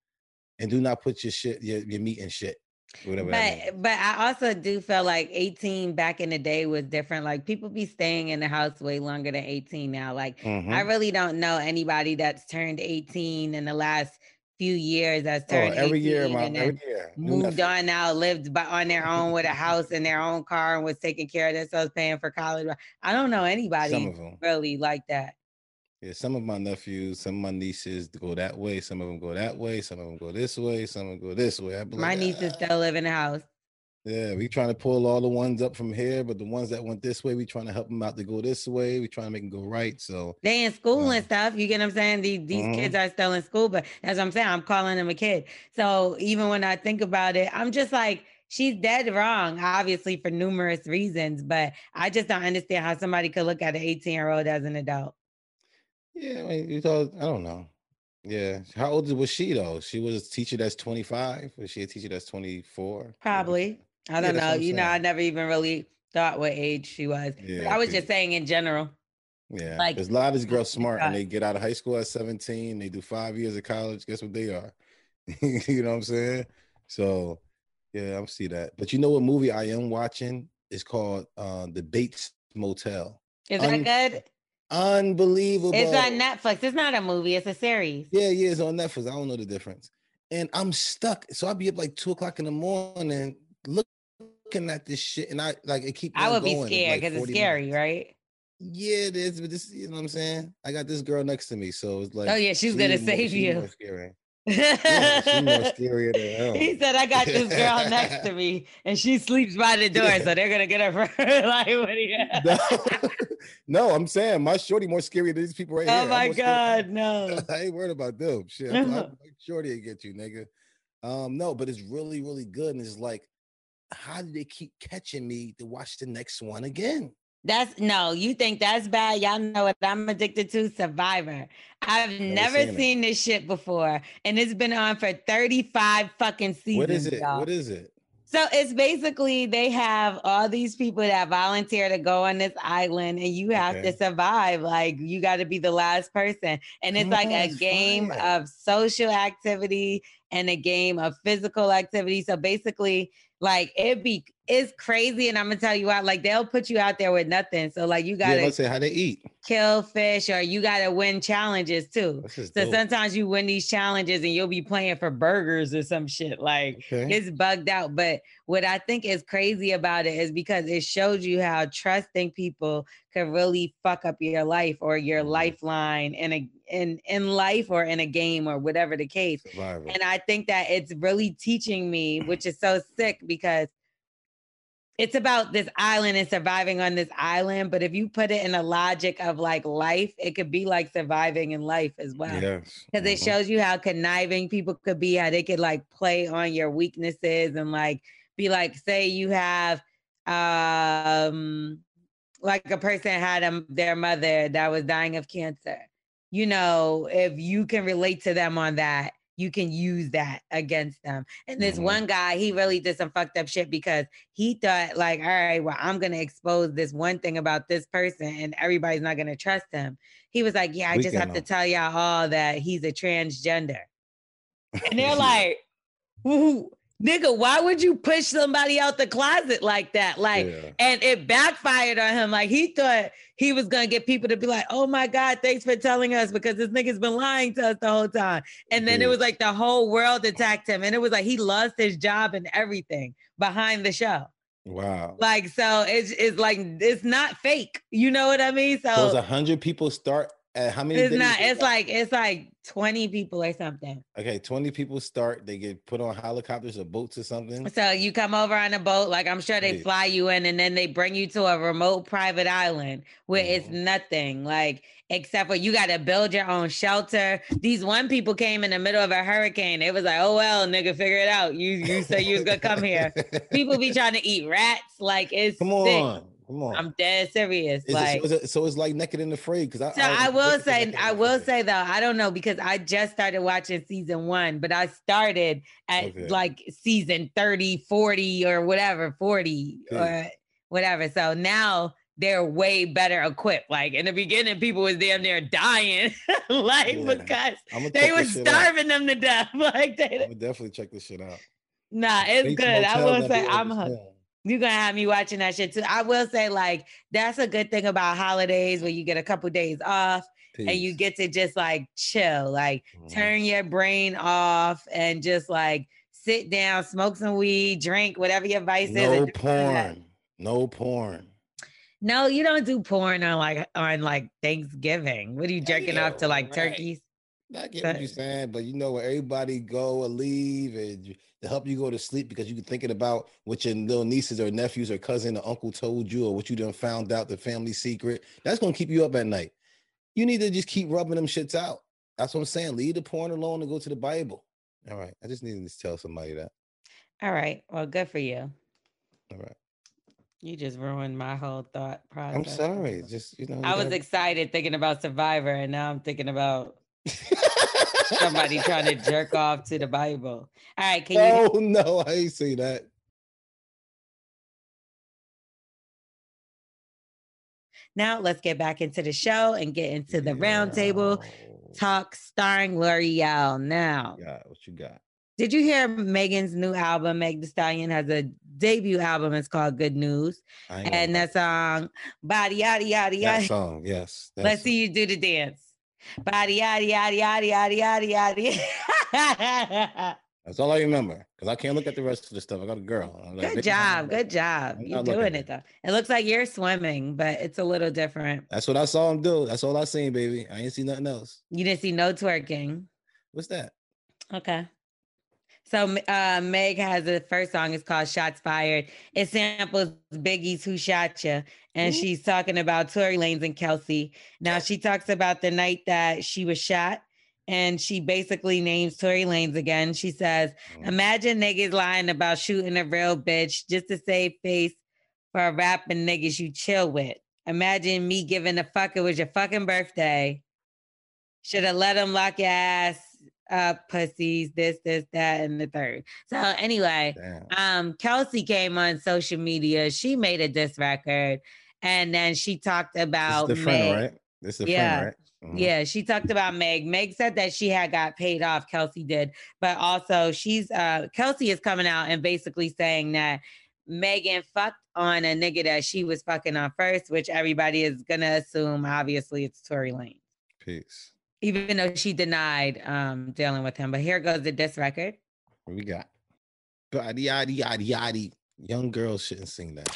and do not put your shit, your, your meat in shit. Whatever but, but I also do feel like eighteen back in the day was different. Like people be staying in the house way longer than eighteen now. Like mm-hmm. I really don't know anybody that's turned eighteen in the last few years that's turned oh, every year, my, and every year moved on out, lived by, on their own with a house and their own car and was taking care of themselves, paying for college. I don't know anybody really like that. Yeah, some of my nephews, some of my nieces go that way, some of them go that way, some of them go this way, some of them go this way. I believe, my nieces ah. still live in the house. Yeah, we trying to pull all the ones up from here, but the ones that went this way, we trying to help them out to go this way. We trying to make them go right. So they in school uh, and stuff. You get what I'm saying? These, these mm-hmm. kids are still in school, but that's what I'm saying. I'm calling them a kid. So even when I think about it, I'm just like, she's dead wrong, obviously, for numerous reasons. But I just don't understand how somebody could look at an eighteen-year-old as an adult. Yeah, I mean, you thought, I don't know. Yeah. How old was she, though? She was a teacher that's twenty-five? Was she a teacher that's twenty-four? Probably. I don't yeah, know. You know, I never even really thought what age she was. Yeah, I was just saying in general. Yeah. Like, there's a lot of these girls smart and they get out of high school at seventeen. They do five years of college. Guess what they are? You know what I'm saying? So, yeah, I see that. But you know what movie I am watching? It's called uh, The Bates Motel. Is that Un- good? Unbelievable. It's on Netflix. It's not a movie. It's a series. Yeah, yeah. It's on Netflix. I don't know the difference. And I'm stuck. So I'll be up like two o'clock in the morning looking at this shit, and I like it keep. I would going be scared because like it's scary, minutes. Right? Yeah, it is. But this, you know what I'm saying? I got this girl next to me, so it's like, oh yeah, she's she gonna save more, you. She's more, yeah, she more scarier than hell. He said, "I got this girl next to me, and she sleeps by the door, yeah. So they're gonna get her for like what do you?" No. No, I'm saying my shorty more scary than these people right oh here. Oh my god, scary. No! I ain't worried about them. Shit, my shorty get you, nigga. Um, no, but it's really, really good, and it's like, how do they keep catching me to watch the next one again? That's no, you think that's bad? Y'all know what I'm addicted to? Survivor. I've never, never seen, seen this shit before, and it's been on for thirty-five fucking seasons. What is it? Y'all. What is it? So it's basically they have all these people that volunteer to go on this island, and you have okay. to survive. Like you got to be the last person, and it's oh, like a game fire. Of social activity and a game of physical activity. So basically. Like it be it's crazy, and I'm gonna tell you out. Like they'll put you out there with nothing. So like you gotta yeah, let's say how they eat, kill fish, or you gotta win challenges too. So dope. Sometimes you win these challenges, and you'll be playing for burgers or some shit. Like okay. It's bugged out. But what I think is crazy about it is because it shows you how trusting people could really fuck up your life or your mm-hmm. lifeline in a in in life or in a game or whatever the case. Survival. And I think that it's really teaching me, which is so sick because it's about this island and surviving on this island. But if you put it in the logic of like life, it could be like surviving in life as well. Yes. Because it shows you how conniving people could be, how they could like play on your weaknesses and like be like, say you have um like a person had a, their mother that was dying of cancer. You know, if you can relate to them on that, you can use that against them. And this mm-hmm. one guy, he really did some fucked up shit because he thought like, all right, well, I'm going to expose this one thing about this person and everybody's not going to trust him. He was like, yeah, I we just have know. to tell y'all all that he's a transgender. And they're like, woo, nigga, why would you push somebody out the closet like that? Like, yeah. And it backfired on him. Like he thought he was going to get people to be like, oh my God, thanks for telling us because this nigga's been lying to us the whole time. And then yeah. It was like the whole world attacked him. And it was like, he lost his job and everything behind the show. Wow. Like, so it's, it's like, it's not fake. You know what I mean? So those one hundred people start at how many? It's not, it's like, it's like twenty people or something. Okay, twenty people start. They get put on helicopters or boats or something. So you come over on a boat, like I'm sure they fly you in, and then they bring you to a remote private island where mm-hmm. it's nothing, like except for you got to build your own shelter. These one people came in the middle of a hurricane. It was like, oh well, nigga, figure it out. You you said you was gonna come here. People be trying to eat rats, like it's come on. Sick. Come on. I'm dead serious. Is like, it, so, it's, so it's like Naked and Afraid. Because I, so I, I will say, I will say though, I don't know because I just started watching season one, but I started at okay. like season thirty, forty, or whatever, forty okay. or whatever. So now they're way better equipped. Like in the beginning, people was damn near dying, like yeah. because they were starving out. Them to death. Like they I'm gonna definitely check this shit out. Nah, it's Bates good. Motel, I will say, I'm hooked. You're going to have me watching that shit too. I will say like, that's a good thing about holidays where you get a couple days off Peace. And you get to just like chill, like mm-hmm. turn your brain off and just like sit down, smoke some weed, drink, whatever your vice no is. No porn. No porn. No, you don't do porn on like, on like Thanksgiving. What are you jerking Damn, off to like right. turkeys? I get that, what you're saying, but you know where everybody go or leave and to help you go to sleep because you're thinking about what your little nieces or nephews or cousin or uncle told you or what you done found out, the family secret. That's going to keep you up at night. You need to just keep rubbing them shits out. That's what I'm saying. Leave the porn alone and go to the Bible. All right. I just needed to tell somebody that. All right. Well, good for you. All right. You just ruined my whole thought process. I'm sorry. Just, you know, I was gotta... excited thinking about Survivor, and now I'm thinking about somebody trying to jerk off to the Bible. All right, can you? Oh no, I ain't see that. Now let's get back into the show and get into the yeah. roundtable talk starring L'Oreal. Now, yeah, what you got? Did you hear Megan's new album? Meg Thee Stallion has a debut album. It's called Good News. I know. And that song, body, yada, yada, yada. That song, yes. That Let's song. See you do the dance. Body, yada, yada, yada, yada, yada, yada. That's all I remember because I can't look at the rest of the stuff. I got a girl. Like, good job. Good job. You're doing it, though. It looks like you're swimming, but it's a little different. That's what I saw him do. That's all I seen, baby. I ain't seen nothing else. You didn't see no twerking. What's that? Okay. So uh, Meg has the first song. It's called Shots Fired. It samples Biggie's Who Shot Ya? And mm-hmm. she's talking about Tory Lanez and Kelsey. Now she talks about the night that she was shot. And she basically names Tory Lanez again. She says, mm-hmm. imagine niggas lying about shooting a real bitch just to save face for rapping niggas you chill with. Imagine me giving a fuck. It was your fucking birthday. Should have let him lock your ass. Uh, pussies, this, this, that, and the third. So anyway, Damn. um, Kelsey came on social media. She made a diss record, and then she talked about this is the Meg. Friend, right? This is the yeah. friend, right? Mm-hmm. Yeah, she talked about Meg. Meg said that she had got paid off. Kelsey did, but also she's uh, Kelsey is coming out and basically saying that Megan fucked on a nigga that she was fucking on first, which everybody is gonna assume. Obviously, it's Tory Lanez. Peace. Even though she denied um, dealing with him. But here goes the diss record. What we got? Yaddy, yaddy, yaddy, yaddy. Young girls shouldn't sing that.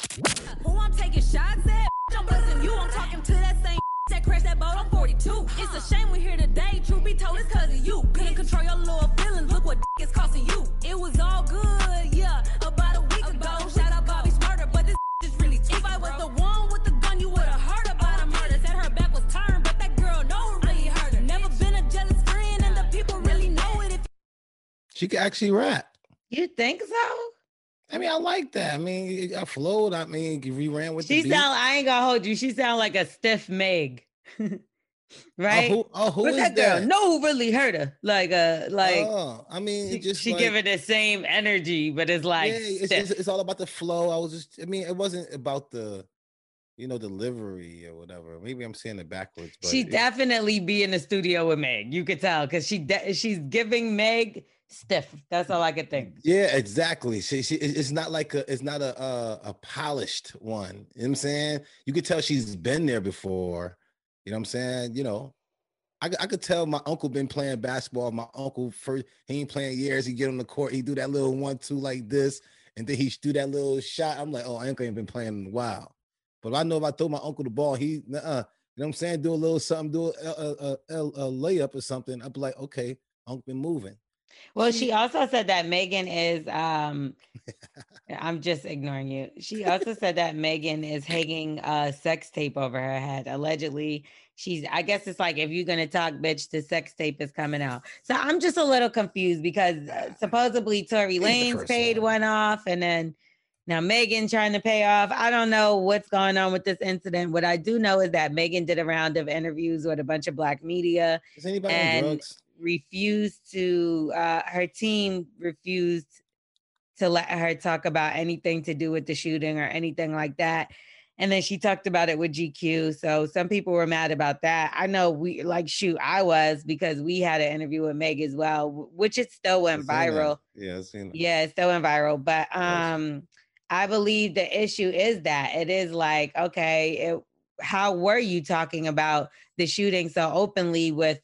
Who I'm taking shots at? I'm busting you. I'm talking to that same that crashed that boat. I'm forty-two. It's a shame we're here today. Truth be told, it's because of you. Couldn't control your little feelings. Look what is costing you. It was all good, yeah. About a week ago. Shout out Bobby's murder, but this is really cheap. If I was the one with the gun, you would have heard about a murder. Said her back was turned, but that girl knows. She could actually rap. You think so? I mean, I like that. I mean, I flowed. I mean, you reran with she the beat. Sound, I ain't gonna hold you. She sound like a stiff Meg. Right? Uh, who, uh, who is that girl? That? No, who really hurt her? Like, uh, like. Oh, I mean, she, just she like, giving the same energy, but it's like. Yeah, it's, it's, it's all about the flow. I was just. I mean, it wasn't about the. You know, delivery or whatever. Maybe I'm saying it backwards. But she it, definitely be in the studio with Meg. You could tell because she de- she's giving Meg stiff. That's all I could think. Yeah, exactly. She she it's not like a it's not a a, a polished one. You know what I'm saying? You could tell she's been there before. You know what I'm saying? You know, I I could tell my uncle been playing basketball. My uncle first he ain't playing years. He get on the court. He do that little one two like this, and then he do that little shot. I'm like, oh, I ain't been playing in a while. But I know if I throw my uncle the ball, he, uh, you know what I'm saying? Do a little something, do a, a, a, a layup or something. I'd be like, okay, Uncle been moving. Well, she also said that Megan is, um, I'm just ignoring you. She also said that Megan is hanging uh, sex tape over her head. Allegedly, she's, I guess it's like, if you're going to talk, bitch, the sex tape is coming out. So I'm just a little confused because supposedly Tory Lanez paid one off and then. Now, Megan trying to pay off. I don't know what's going on with this incident. What I do know is that Megan did a round of interviews with a bunch of black media. Is anybody and on drugs? refused to, uh, her team refused to let her talk about anything to do with the shooting or anything like that. And then she talked about it with G Q. So some people were mad about that. I know we, like, shoot, I was because we had an interview with Meg as well, which it still went viral. That. Yeah, I've seen it. Yeah, it still went viral. But, um... I believe the issue is that it is like, okay, it, how were you talking about the shooting so openly with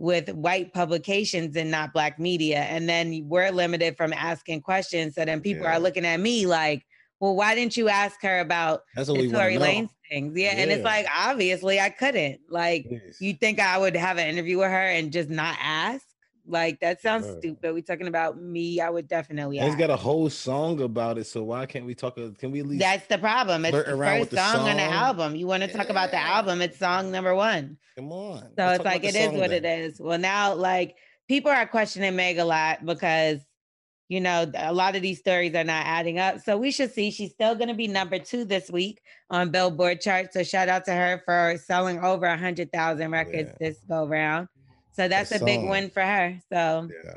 with white publications and not black media? And then we're limited from asking questions. So then people yeah. are looking at me like, well, why didn't you ask her about That's what the Tory Lanez thing? things. Yeah, yeah. And it's like, obviously I couldn't. Like, yes. You think I would have an interview with her and just not ask? Like, that sounds right. Stupid. We're talking about me. I would definitely ask. It's got a whole song about it, so why can't we talk? Can we at least? That's the problem. It's the first the song, song on the album. You want to yeah. talk about the album? It's song number one. Come on. So Let's it's like, it is what then. It is. Well, now, like, people are questioning Meg a lot because, you know, a lot of these stories are not adding up. So we should see. She's still going to be number two this week on Billboard chart. So shout out to her for selling over one hundred thousand records yeah. this go round. So that's that a big win for her. So yeah.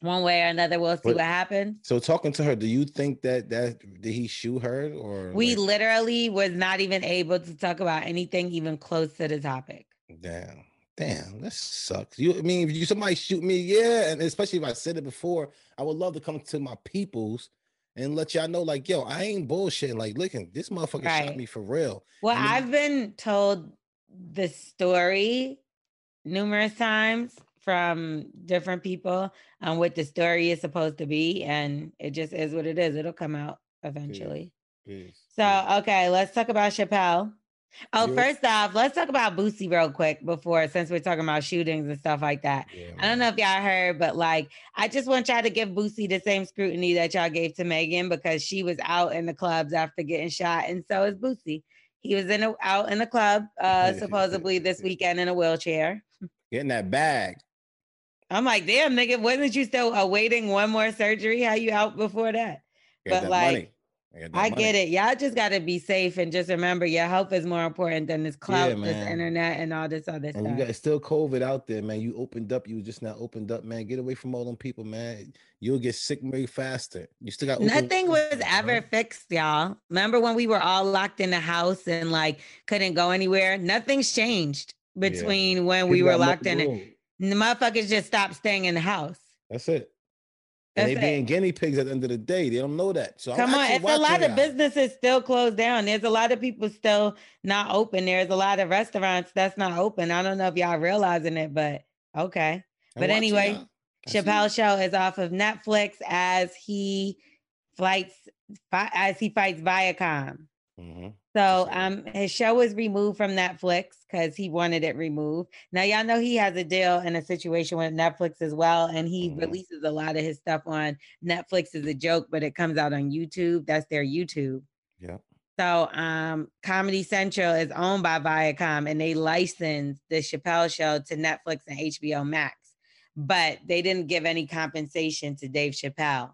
one way or another, we'll see but, what happens. So talking to her, do you think that that did he shoot her? Or we like, literally was not even able to talk about anything even close to the topic. Damn. Damn, that sucks. You, I mean, if you somebody shoot me, yeah, and especially if I said it before, I would love to come to my peoples and let y'all know, like, yo, I ain't bullshitting. Like, listen, this motherfucker right. shot me for real. Well, I mean, I've been told the story numerous times from different people on what the story is supposed to be, and it just is what it is. It'll come out eventually. Please, please, so, please. Okay, let's talk about Chappelle. Oh, yes. First off, let's talk about Boosie real quick before, since we're talking about shootings and stuff like that. Yeah, I don't know if y'all heard, but like, I just want y'all to give Boosie the same scrutiny that y'all gave to Megan, because she was out in the clubs after getting shot, and so is Boosie. He was in a, out in the club uh, supposedly this weekend in a wheelchair. Getting that bag. I'm like, damn, nigga, wasn't you still awaiting one more surgery? How you out before that? But that like. Money. I, I get it. Y'all just got to be safe and just remember your health is more important than this clout, yeah, this internet, and all this other and stuff. You got, it's still COVID out there, man. You opened up. You just now opened up, man. Get away from all them people, man. You'll get sick way faster. You still got nothing was ever right? fixed, y'all. Remember when we were all locked in the house and like couldn't go anywhere? Nothing's changed between yeah. when we people were locked in it. The motherfuckers just stopped staying in the house. That's it. And That's they being it. guinea pigs at the end of the day. They don't know that. So come I'm on, it's a lot of out. businesses still closed down. There's a lot of people still not open. There's a lot of restaurants that's not open. I don't know if y'all realizing it, but okay. But anyway, Chappelle's show is off of Netflix as he fights as he fights Viacom. Mm-hmm. So um, his show was removed from Netflix because he wanted it removed. Now, y'all know he has a deal and a situation with Netflix as well. And he mm-hmm. releases a lot of his stuff on Netflix as a joke, but it comes out on YouTube. That's their YouTube. Yeah. So um, Comedy Central is owned by Viacom, and they licensed the Chappelle show to Netflix and H B O Max. But they didn't give any compensation to Dave Chappelle,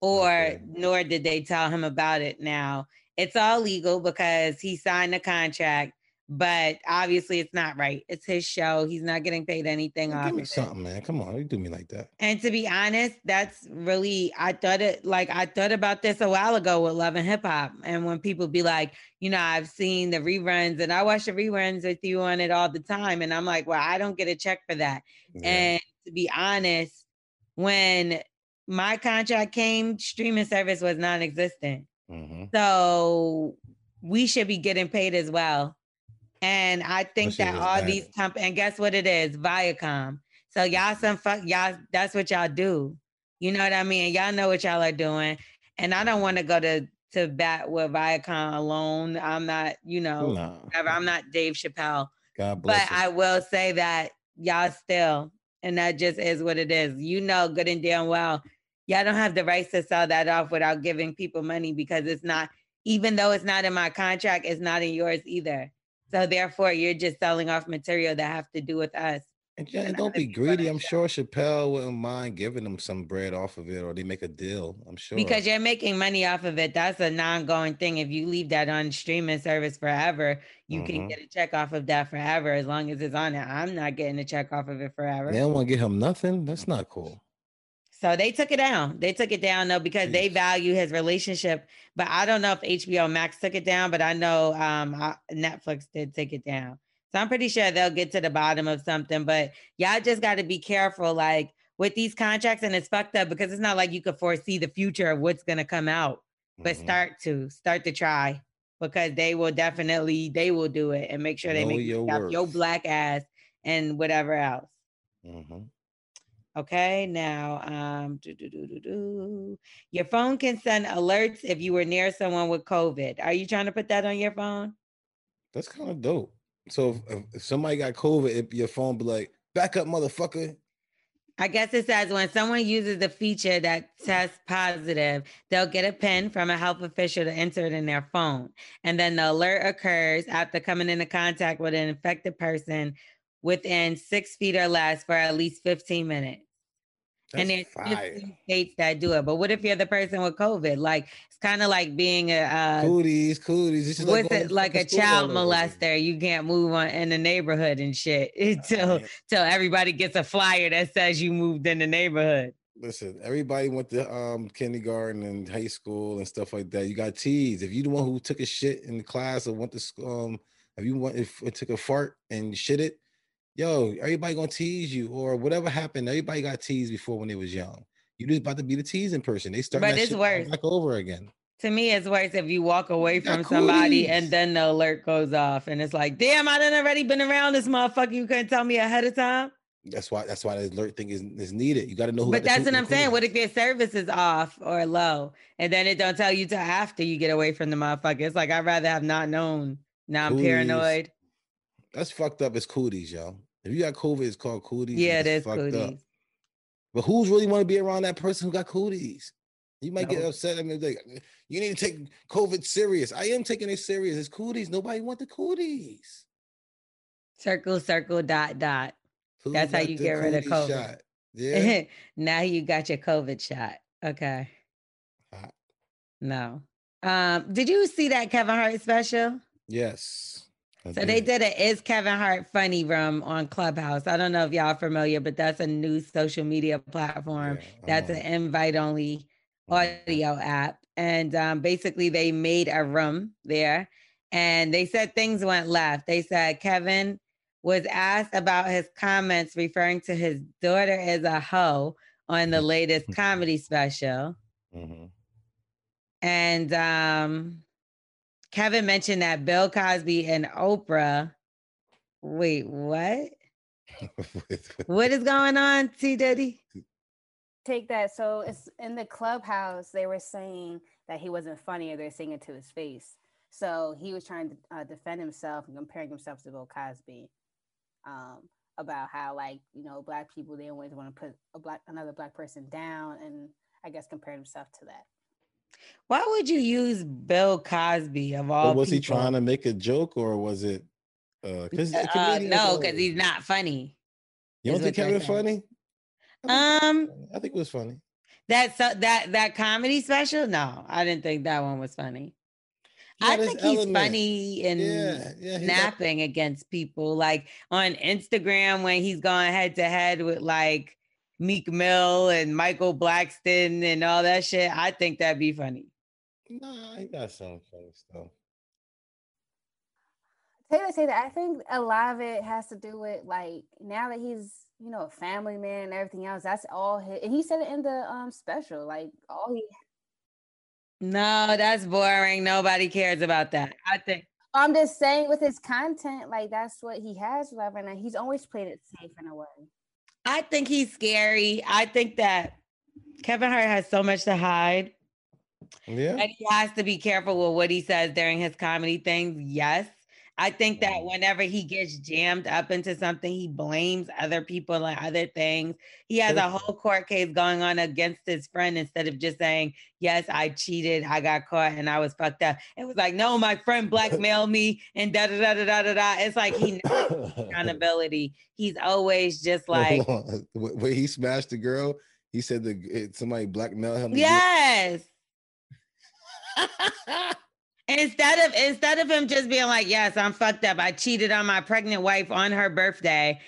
or okay. nor did they tell him about it now. It's all legal because he signed the contract, but obviously it's not right. It's his show. He's not getting paid anything off. Give me something, man. Come on, you do me like that. And to be honest, that's really, I thought it, like, I thought about this a while ago with Love and Hip Hop. And when people be like, you know, I've seen the reruns and I watch the reruns with you on it all the time. And I'm like, well, I don't get a check for that. Yeah. And to be honest, when my contract came, streaming service was non-existent. Mm-hmm. So we should be getting paid as well. And I think that all these comp- and guess what it is? Viacom. So y'all some fuck y'all, that's what y'all do. You know what I mean? Y'all know what y'all are doing. And I don't want to go to to bat with Viacom alone. I'm not, you know, no. whatever. I'm not Dave Chappelle. God bless but you. I will say that y'all still, and that just is what it is. You know good and damn well. Y'all don't have the rights to sell that off without giving people money, because it's not, even though it's not in my contract, it's not in yours either. So therefore, you're just selling off material that have to do with us. And, and don't be greedy. I'm sure Chappelle wouldn't mind giving them some bread off of it, or they make a deal, I'm sure. Because you're making money off of it. That's an ongoing thing. If you leave that on streaming service forever, you mm-hmm. can get a check off of that forever as long as it's on it. I'm not getting a check off of it forever. They don't want to give him nothing. That's not cool. So they took it down. They took it down, though, because Jeez. they value his relationship. But I don't know if H B O Max took it down, but I know um, I, Netflix did take it down. So I'm pretty sure they'll get to the bottom of something. But y'all just got to be careful, like, with these contracts. And it's fucked up because it's not like you could foresee the future of what's going to come out. But mm-hmm. start to. Start to try. Because they will definitely, they will do it. And make sure they know make you stop your black ass and whatever else. Mm-hmm. Okay, now um, do, do, do, do, do. Your phone can send alerts if you were near someone with COVID. Are you trying to put that on your phone? That's kind of dope. So if, if somebody got COVID, it, your phone be like, back up, motherfucker. I guess it says when someone uses the feature that tests positive, they'll get a pin from a health official to enter it in their phone. And then the alert occurs after coming into contact with an infected person within six feet or less for at least fifteen minutes. That's and there's fifteen states that do it. But what if you're the person with COVID? Like, it's kind of like being a uh, cooties, cooties. It's just like, it, like a child molester. You can't move on in the neighborhood and shit until oh, till everybody gets a flyer that says you moved in the neighborhood. Listen, everybody went to um, kindergarten and high school and stuff like that. You got teased. If you the one who took a shit in the class or went to school, um, if you went if it took a fart and shit it. Yo, everybody gonna tease you or whatever happened. Everybody got teased before when they was young. You just about to be the teasing person. They start but that it's shit worse. Back over again. To me, it's worse if you walk away from somebody and then the alert goes off and it's like, damn, I done already been around this motherfucker. You couldn't tell me ahead of time. That's why. That's why the alert thing is, is needed. You got to know who. But that's what I'm saying. Cool. What if your service is off or low, and then it don't tell you till after you get away from the motherfucker? It's like I'd rather have not known. Now I'm Coolies. Paranoid. That's fucked up. It's cooties, yo. If you got COVID, it's called cooties. Yeah, it is cooties. Up. But who's really want to be around that person who got cooties? You might no. get upset. I mean, like, you need to take COVID serious. I am taking it serious. It's cooties. Nobody want the cooties. Circle, circle, dot, dot. Who That's how you get rid of COVID. Shot? Yeah. Now you got your COVID shot. Okay. Hot. No. Um, did you see that Kevin Hart special? Yes. I so did. They did a Is Kevin Hart Funny Room on Clubhouse. I don't know if y'all are familiar, but that's a new social media platform. Yeah, that's um, an invite-only audio app. And um, basically, they made a room there. And they said things went left. They said Kevin was asked about his comments referring to his daughter as a hoe on the latest comedy special. Mm-hmm. And... Um, Kevin mentioned that Bill Cosby and Oprah. Wait, what? What is going on, T. Diddy? Take that. So it's in the Clubhouse, they were saying that he wasn't funny or they're saying it to his face. So he was trying to uh, defend himself and comparing himself to Bill Cosby um, about how, like, you know, black people, they always want to put a black another black person down, and I guess compared himself to that. Why would you use Bill Cosby of all? But was people? He trying to make a joke, or was it? Uh, cause uh no, because he's not funny. You don't think Kevin funny? I um, I think it was funny. That so, that that comedy special? No, I didn't think that one was funny. I think he's element. funny in yeah, yeah, snapping got- against people, like on Instagram when he's going head to head with like Meek Mill and Michael Blackston and all that shit. I think that'd be funny. Nah, he got some funny stuff. I say that I think a lot of it has to do with like now that he's, you know, a family man and everything else. That's all his, and he said it in the um special. Like all he. No, that's boring. Nobody cares about that. I think. I'm just saying with his content, like that's what he has right now. He's always played it safe in a way. I think he's scary. I think that Kevin Hart has so much to hide. Yeah. And he has to be careful with what he says during his comedy things. Yes. I think that whenever he gets jammed up into something, he blames other people and other things. He has a whole court case going on against his friend instead of just saying, yes, I cheated, I got caught, and I was fucked up. It was like, no, my friend blackmailed me, and da da da da da da da. It's like he knows accountability. He's always just like... When he smashed the girl, he said that somebody blackmailed him. Yes! Instead of instead of him just being like, yes, I'm fucked up. I cheated on my pregnant wife on her birthday.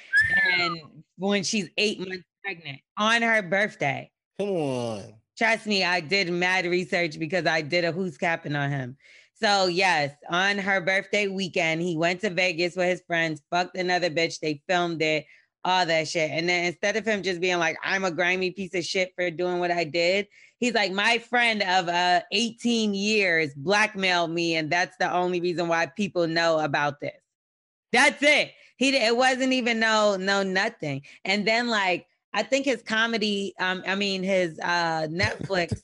And when she's eight months pregnant, on her birthday. Come on. Trust me, I did mad research because I did a who's capping on him. So yes, on her birthday weekend, he went to Vegas with his friends, fucked another bitch. They filmed it, all that shit. And then instead of him just being like, I'm a grimy piece of shit for doing what I did, he's like, my friend of uh, eighteen years blackmailed me, and that's the only reason why people know about this. That's it. He it wasn't even no no nothing. And then like I think his comedy, um, I mean his uh, Netflix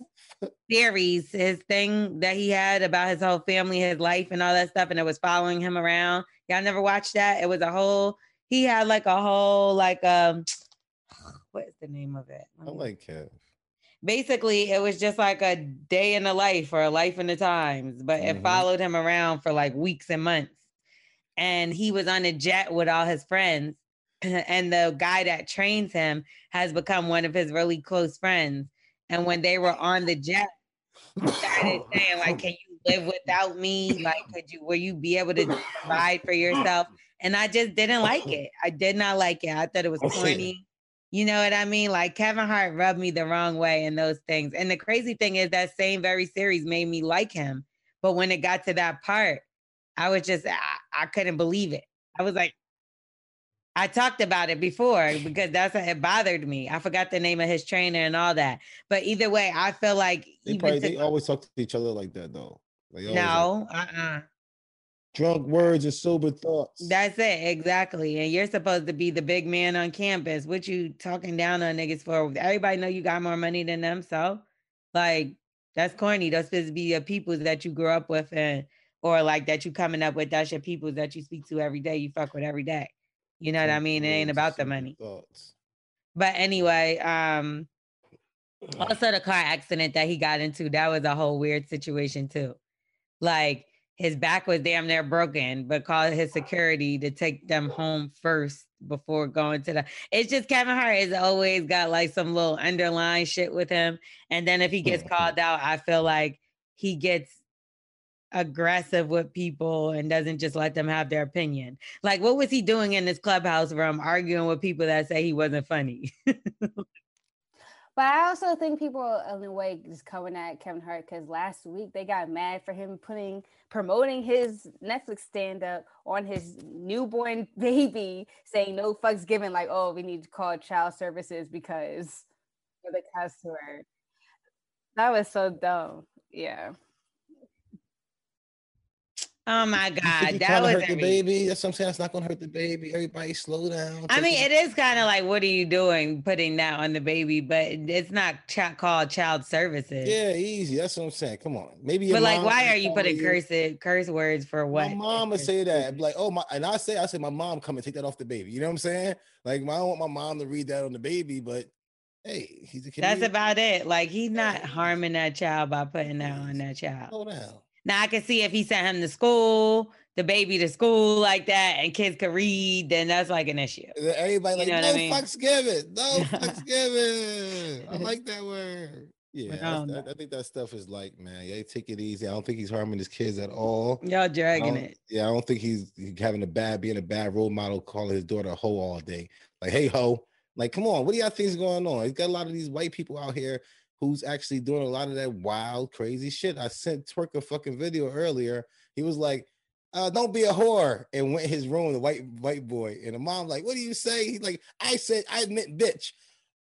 series, his thing that he had about his whole family, his life and all that stuff. And it was following him around. Y'all never watched that? It was a whole, he had like a whole, like, um, what is the name of it? I like Kev. Basically, it was just like a day in the life or a life in the times, but mm-hmm. it followed him around for like weeks and months. And he was on a jet with all his friends. And the guy that trains him has become one of his really close friends. And when they were on the jet, he started saying, like, can you live without me? Like, could you, will you be able to provide for yourself? And I just didn't like it. I did not like it. I thought it was corny. You know what I mean? Like, Kevin Hart rubbed me the wrong way in those things. And the crazy thing is that same very series made me like him. But when it got to that part, I was just, I, I couldn't believe it. I was like, I talked about it before because that's what it bothered me. I forgot the name of his trainer and all that. But either way, I feel like they, even probably, to- they always talk to each other like that, though. No, like, uh-uh. Drunk words and sober thoughts. That's it, exactly. And you're supposed to be the big man on campus. What you talking down on niggas for? Everybody know you got more money than them, so like that's corny. That's supposed to be your peoples that you grew up with, and or like that you coming up with. That's your peoples that you speak to every day. You fuck with every day. You know what I mean? It ain't about the money. Thoughts. But anyway, um, also the car accident that he got into, that was a whole weird situation too. Like his back was damn near broken, but called his security to take them home first before going to the, it's just Kevin Hart has always got like some little underlying shit with him. And then if he gets called out, I feel like he gets aggressive with people and doesn't just let them have their opinion. Like, what was he doing in this Clubhouse room arguing with people that say he wasn't funny? But I also think people in a way just coming at Kevin Hart because last week they got mad for him putting promoting his Netflix stand-up on his newborn baby, saying no fucks given, like, oh, we need to call child services because of the customer. That was so dumb. Yeah. Oh my God, that was hurt the baby. That's what I'm saying. That's not gonna hurt the baby. Everybody, slow down. I mean, it is kind of like, what are you doing, putting that on the baby? But it's not ch- called child services. Yeah, easy. That's what I'm saying. Come on, maybe. But like, why are you putting cursive curse words for what? My mom would say that. Like, oh my, and I say, I say, my mom come and take that off the baby. You know what I'm saying? Like, I don't want my mom to read that on the baby, but. Hey, he's a kid. That's about it. Like, he's not harming that child by putting that on that child. Slow down. Now I can see if he sent him to school, the baby to school like that, and kids could read, then that's like an issue. Everybody like, you know no I mean? fucks given, no fucks given. I like that word. Yeah, I, I, I think that stuff is like, man, yeah, take it easy. I don't think he's harming his kids at all. Y'all dragging it. Yeah, I don't think he's having a bad, being a bad role model, calling his daughter a hoe all day. Like, hey, hoe. Like, come on, what do y'all think's going on? He's got a lot of these white people out here who's actually doing a lot of that wild, crazy shit. I sent Twerk a fucking video earlier. He was like, uh, don't be a whore, and went in his room, the white white boy. And the mom like, what do you say? He's like, I said, I meant bitch.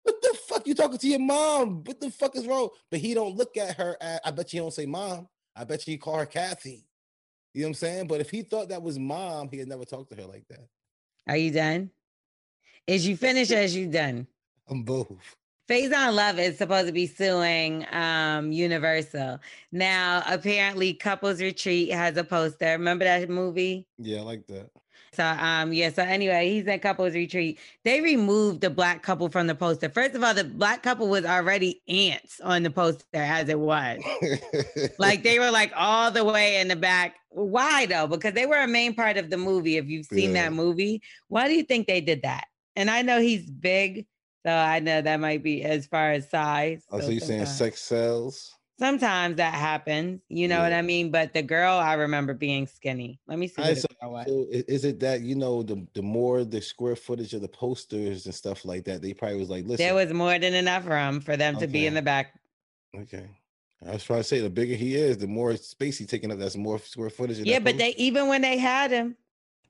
What the fuck you talking to your mom? What the fuck is wrong? But he don't look at her as, I bet you don't say mom. I bet you call her Kathy. You know what I'm saying? But if he thought that was mom, he had never talked to her like that. Are you done? Is you finished or is you done? I'm both. Faison Love is supposed to be suing um, Universal. Now, apparently, Couples Retreat has a poster. Remember that movie? Yeah, I like that. So, um, yeah. So, anyway, he's at Couples Retreat. They removed the black couple from the poster. First of all, the black couple was already ants on the poster as it was. Like, they were, like, all the way in the back. Why, though? Because they were a main part of the movie. If you've seen yeah. that movie, why do you think they did that? And I know he's big. So I know that might be as far as size. Oh, so, so you're saying sex sells? Sometimes that happens. You know yeah. what I mean? But the girl, I remember being skinny. Let me see. Right, so, so is it that, you know, the, the more the square footage of the posters and stuff like that, they probably was like, listen. There was more than enough room for them okay. to be in the back. Okay. I was trying to say, the bigger he is, the more space he's taking up. That's more square footage. Yeah, but poster. They even when they had him.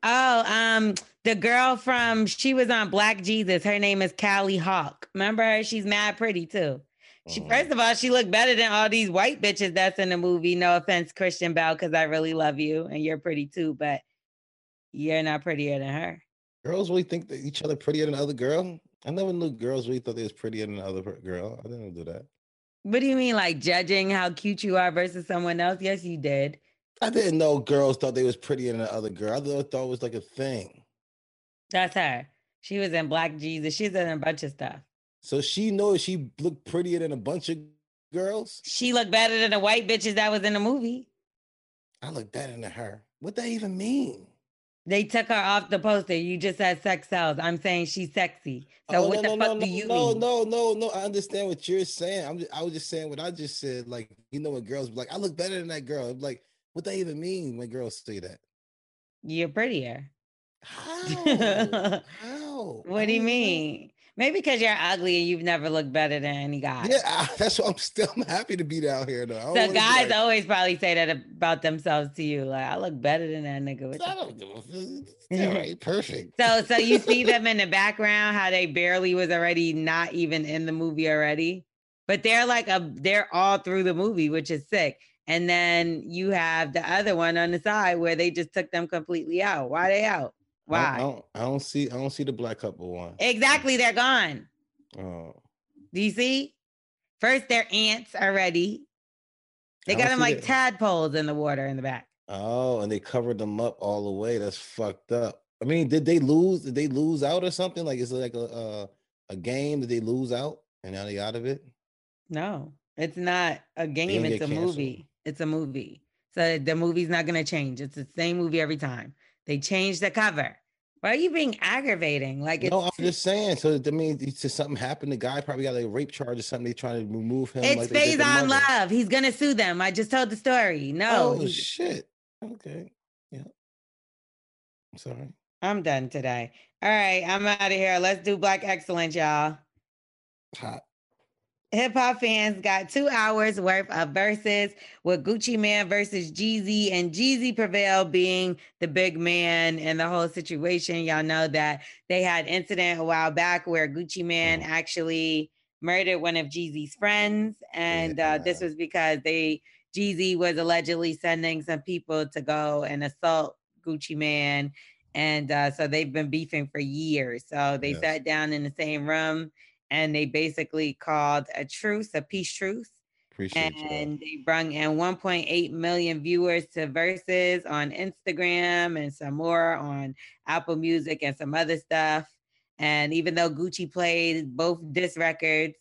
Oh, um, the girl from, she was on Black Jesus. Her name is Callie Hawk. Remember her? She's mad pretty too. She mm-hmm. First of all, she looked better than all these white bitches that's in the movie. No offense, Christian Bale, because I really love you and you're pretty too, but you're not prettier than her. Girls really think that each other prettier than the other girl? I never knew girls really thought they was prettier than the other girl. I didn't do that. What do you mean, like judging how cute you are versus someone else? Yes, you did. I didn't know girls thought they was prettier than the other girl. I thought it was like a thing. That's her. She was in Black Jesus. She's in a bunch of stuff. So she knows she looked prettier than a bunch of girls? She looked better than the white bitches that was in the movie. I looked better than her. What that even mean? They took her off the poster. You just said sex sells. I'm saying she's sexy. So oh, what no, the no, fuck no, do you no, mean? No, no, no, no. I understand what you're saying. I'm just, I was just saying what I just said. Like, you know what girls be like, I look better than that girl. I'm like, what that even mean when girls say that? You're prettier. How? How? What do you mean? Maybe because you're ugly and you've never looked better than any guy. Yeah, I, that's why I'm still I'm happy to be down here, though. So guys like, always probably say that about themselves to you. Like, I look better than that nigga. I don't give a fuck. All right, perfect. So, so you see them in the background, how they barely was already not even in the movie already. But they're like, a, they're all through the movie, which is sick. And then you have the other one on the side where they just took them completely out. Why they out? Why? I don't, I don't see. I don't see the black couple one. Exactly, they're gone. Oh. Do you see? First, they're ants already. They got them like that. Tadpoles in the water in the back. Oh, and they covered them up all the way. That's fucked up. I mean, did they lose? Did they lose out or something? Like, it's like a a, a game. Did they lose out and now they out of it? No, it's not a game. It's a canceled. movie. It's a movie. So the movie's not gonna change. It's the same movie every time. They changed the cover. Why are you being aggravating? Like, it's, no, I'm just saying. So I mean, so something happened. The guy probably got like a rape charge or something. They trying to remove him. It's like Faison Love. He's gonna sue them. I just told the story. No. Oh shit. Okay. Yeah. I'm sorry. I'm done today. All right. I'm out of here. Let's do Black Excellence, y'all. Hot. Hip hop fans got two hours worth of verses with Gucci Man versus Jeezy, and Jeezy prevailed, being the big man in the whole situation. Y'all know that they had an incident a while back where Gucci Man actually murdered one of Jeezy's friends, and uh, this was because they Jeezy was allegedly sending some people to go and assault Gucci Man, and uh, so they've been beefing for years. So they yes. sat down in the same room. And they basically called a truce, a peace truce. Appreciate and you. They brought in one point eight million viewers to Versus on Instagram and some more on Apple Music and some other stuff. And even though Gucci played both diss records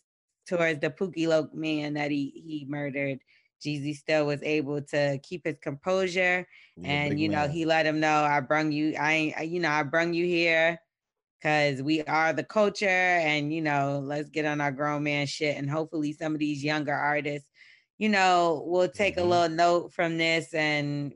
towards the Pookie Loke man that he, he murdered, Jeezy still was able to keep his composure. He's and, you know, man. He let him know, I brung you, I, you know, I brung you here. Because we are the culture and, you know, let's get on our grown man shit. And hopefully some of these younger artists, you know, will take mm-hmm. a little note from this and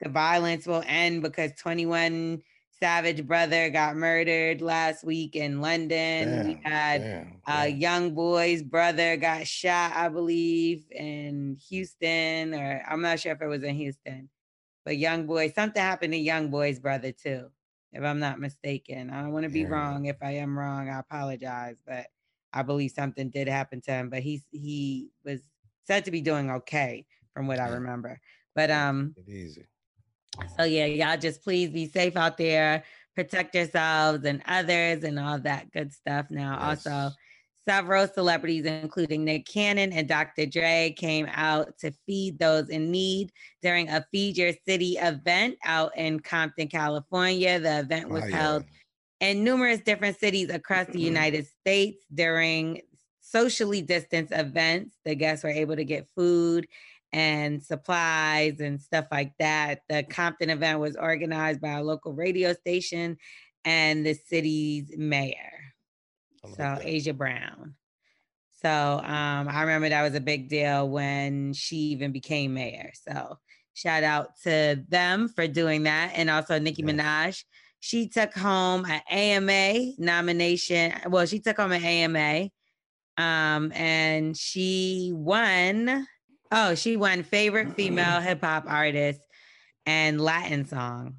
the violence will end, because twenty-one Savage brother got murdered last week in London. Damn, we had damn, uh, damn. Young Boy's brother got shot, I believe, in Houston. Or I'm not sure if it was in Houston. But Young Boy, something happened to Young Boy's brother too. If I'm not mistaken, I don't want to be yeah. wrong. If I am wrong, I apologize. But I believe something did happen to him. But he he was said to be doing okay, from what I remember. But um, it's easy. So yeah, y'all just please be safe out there, protect yourselves and others, and all that good stuff. Now, yes. also, several celebrities, including Nick Cannon and Doctor Dre, came out to feed those in need during a Feed Your City event out in Compton, California. The event was oh, yeah. held in numerous different cities across the United States during socially distanced events. The guests were able to get food and supplies and stuff like that. The Compton event was organized by a local radio station and the city's mayor. So that. Aja Brown. So um, I remember that was a big deal when she even became mayor. So shout out to them for doing that. And also Nicki yeah. Minaj. She took home an A M A nomination. Well, she took home an A M A. Um, and she won. Oh, she won Favorite Female Hip Hop Artist and Latin Song.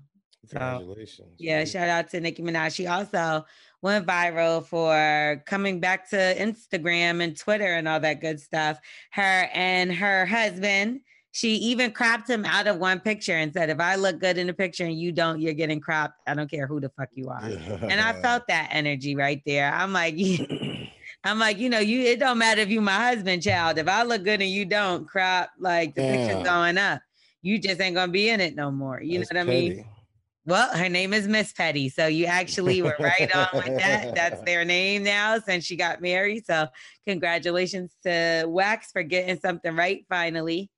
Congratulations. So, yeah, shout out to Nicki Minaj. She also went viral for coming back to Instagram and Twitter and all that good stuff. Her and her husband, she even cropped him out of one picture and said, if I look good in the picture and you don't, you're getting cropped. I don't care who the fuck you are. Yeah. And I felt that energy right there. I'm like, yeah. I'm like, you know, you, it don't matter if you my husband, child. If I look good and you don't, crop, like the Damn. picture's going up. You just ain't gonna be in it no more. You That's know what petty. I mean? Well, her name is Miss Petty. So you actually were right on with that. That's their name now since she got married. So congratulations to Wax for getting something right finally.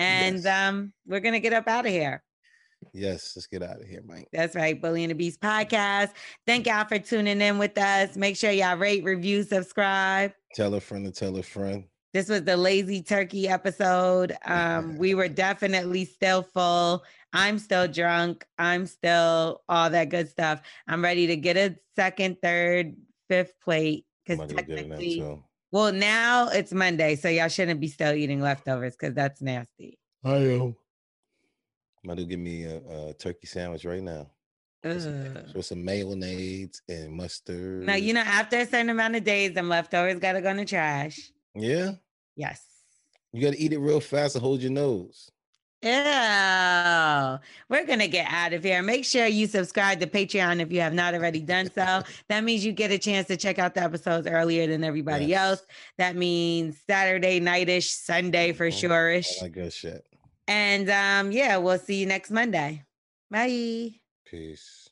And yes. um, we're going to get up out of here. Yes, let's get out of here, Mike. That's right. Bully and the Beast Podcast. Thank y'all for tuning in with us. Make sure y'all rate, review, subscribe. Tell a friend to tell a friend. This was the Lazy Turkey episode. Um, we were definitely still full. I'm still drunk. I'm still all that good stuff. I'm ready to get a second, third, fifth plate. Because technically, well, now it's Monday, so y'all shouldn't be still eating leftovers because that's nasty. I am. I'm going to give me a, a turkey sandwich right now. With some, with some mayonnaise and mustard. Now, you know, after a certain amount of days, them leftovers got to go in the trash. Yeah? Yes. You got to eat it real fast and hold your nose. Yeah, we're going to get out of here. Make sure you subscribe to Patreon if you have not already done so. That means you get a chance to check out the episodes earlier than everybody yes. else. That means Saturday night-ish, Sunday for sure-ish. I like that shit. And um, yeah, we'll see you next Monday. Bye. Peace.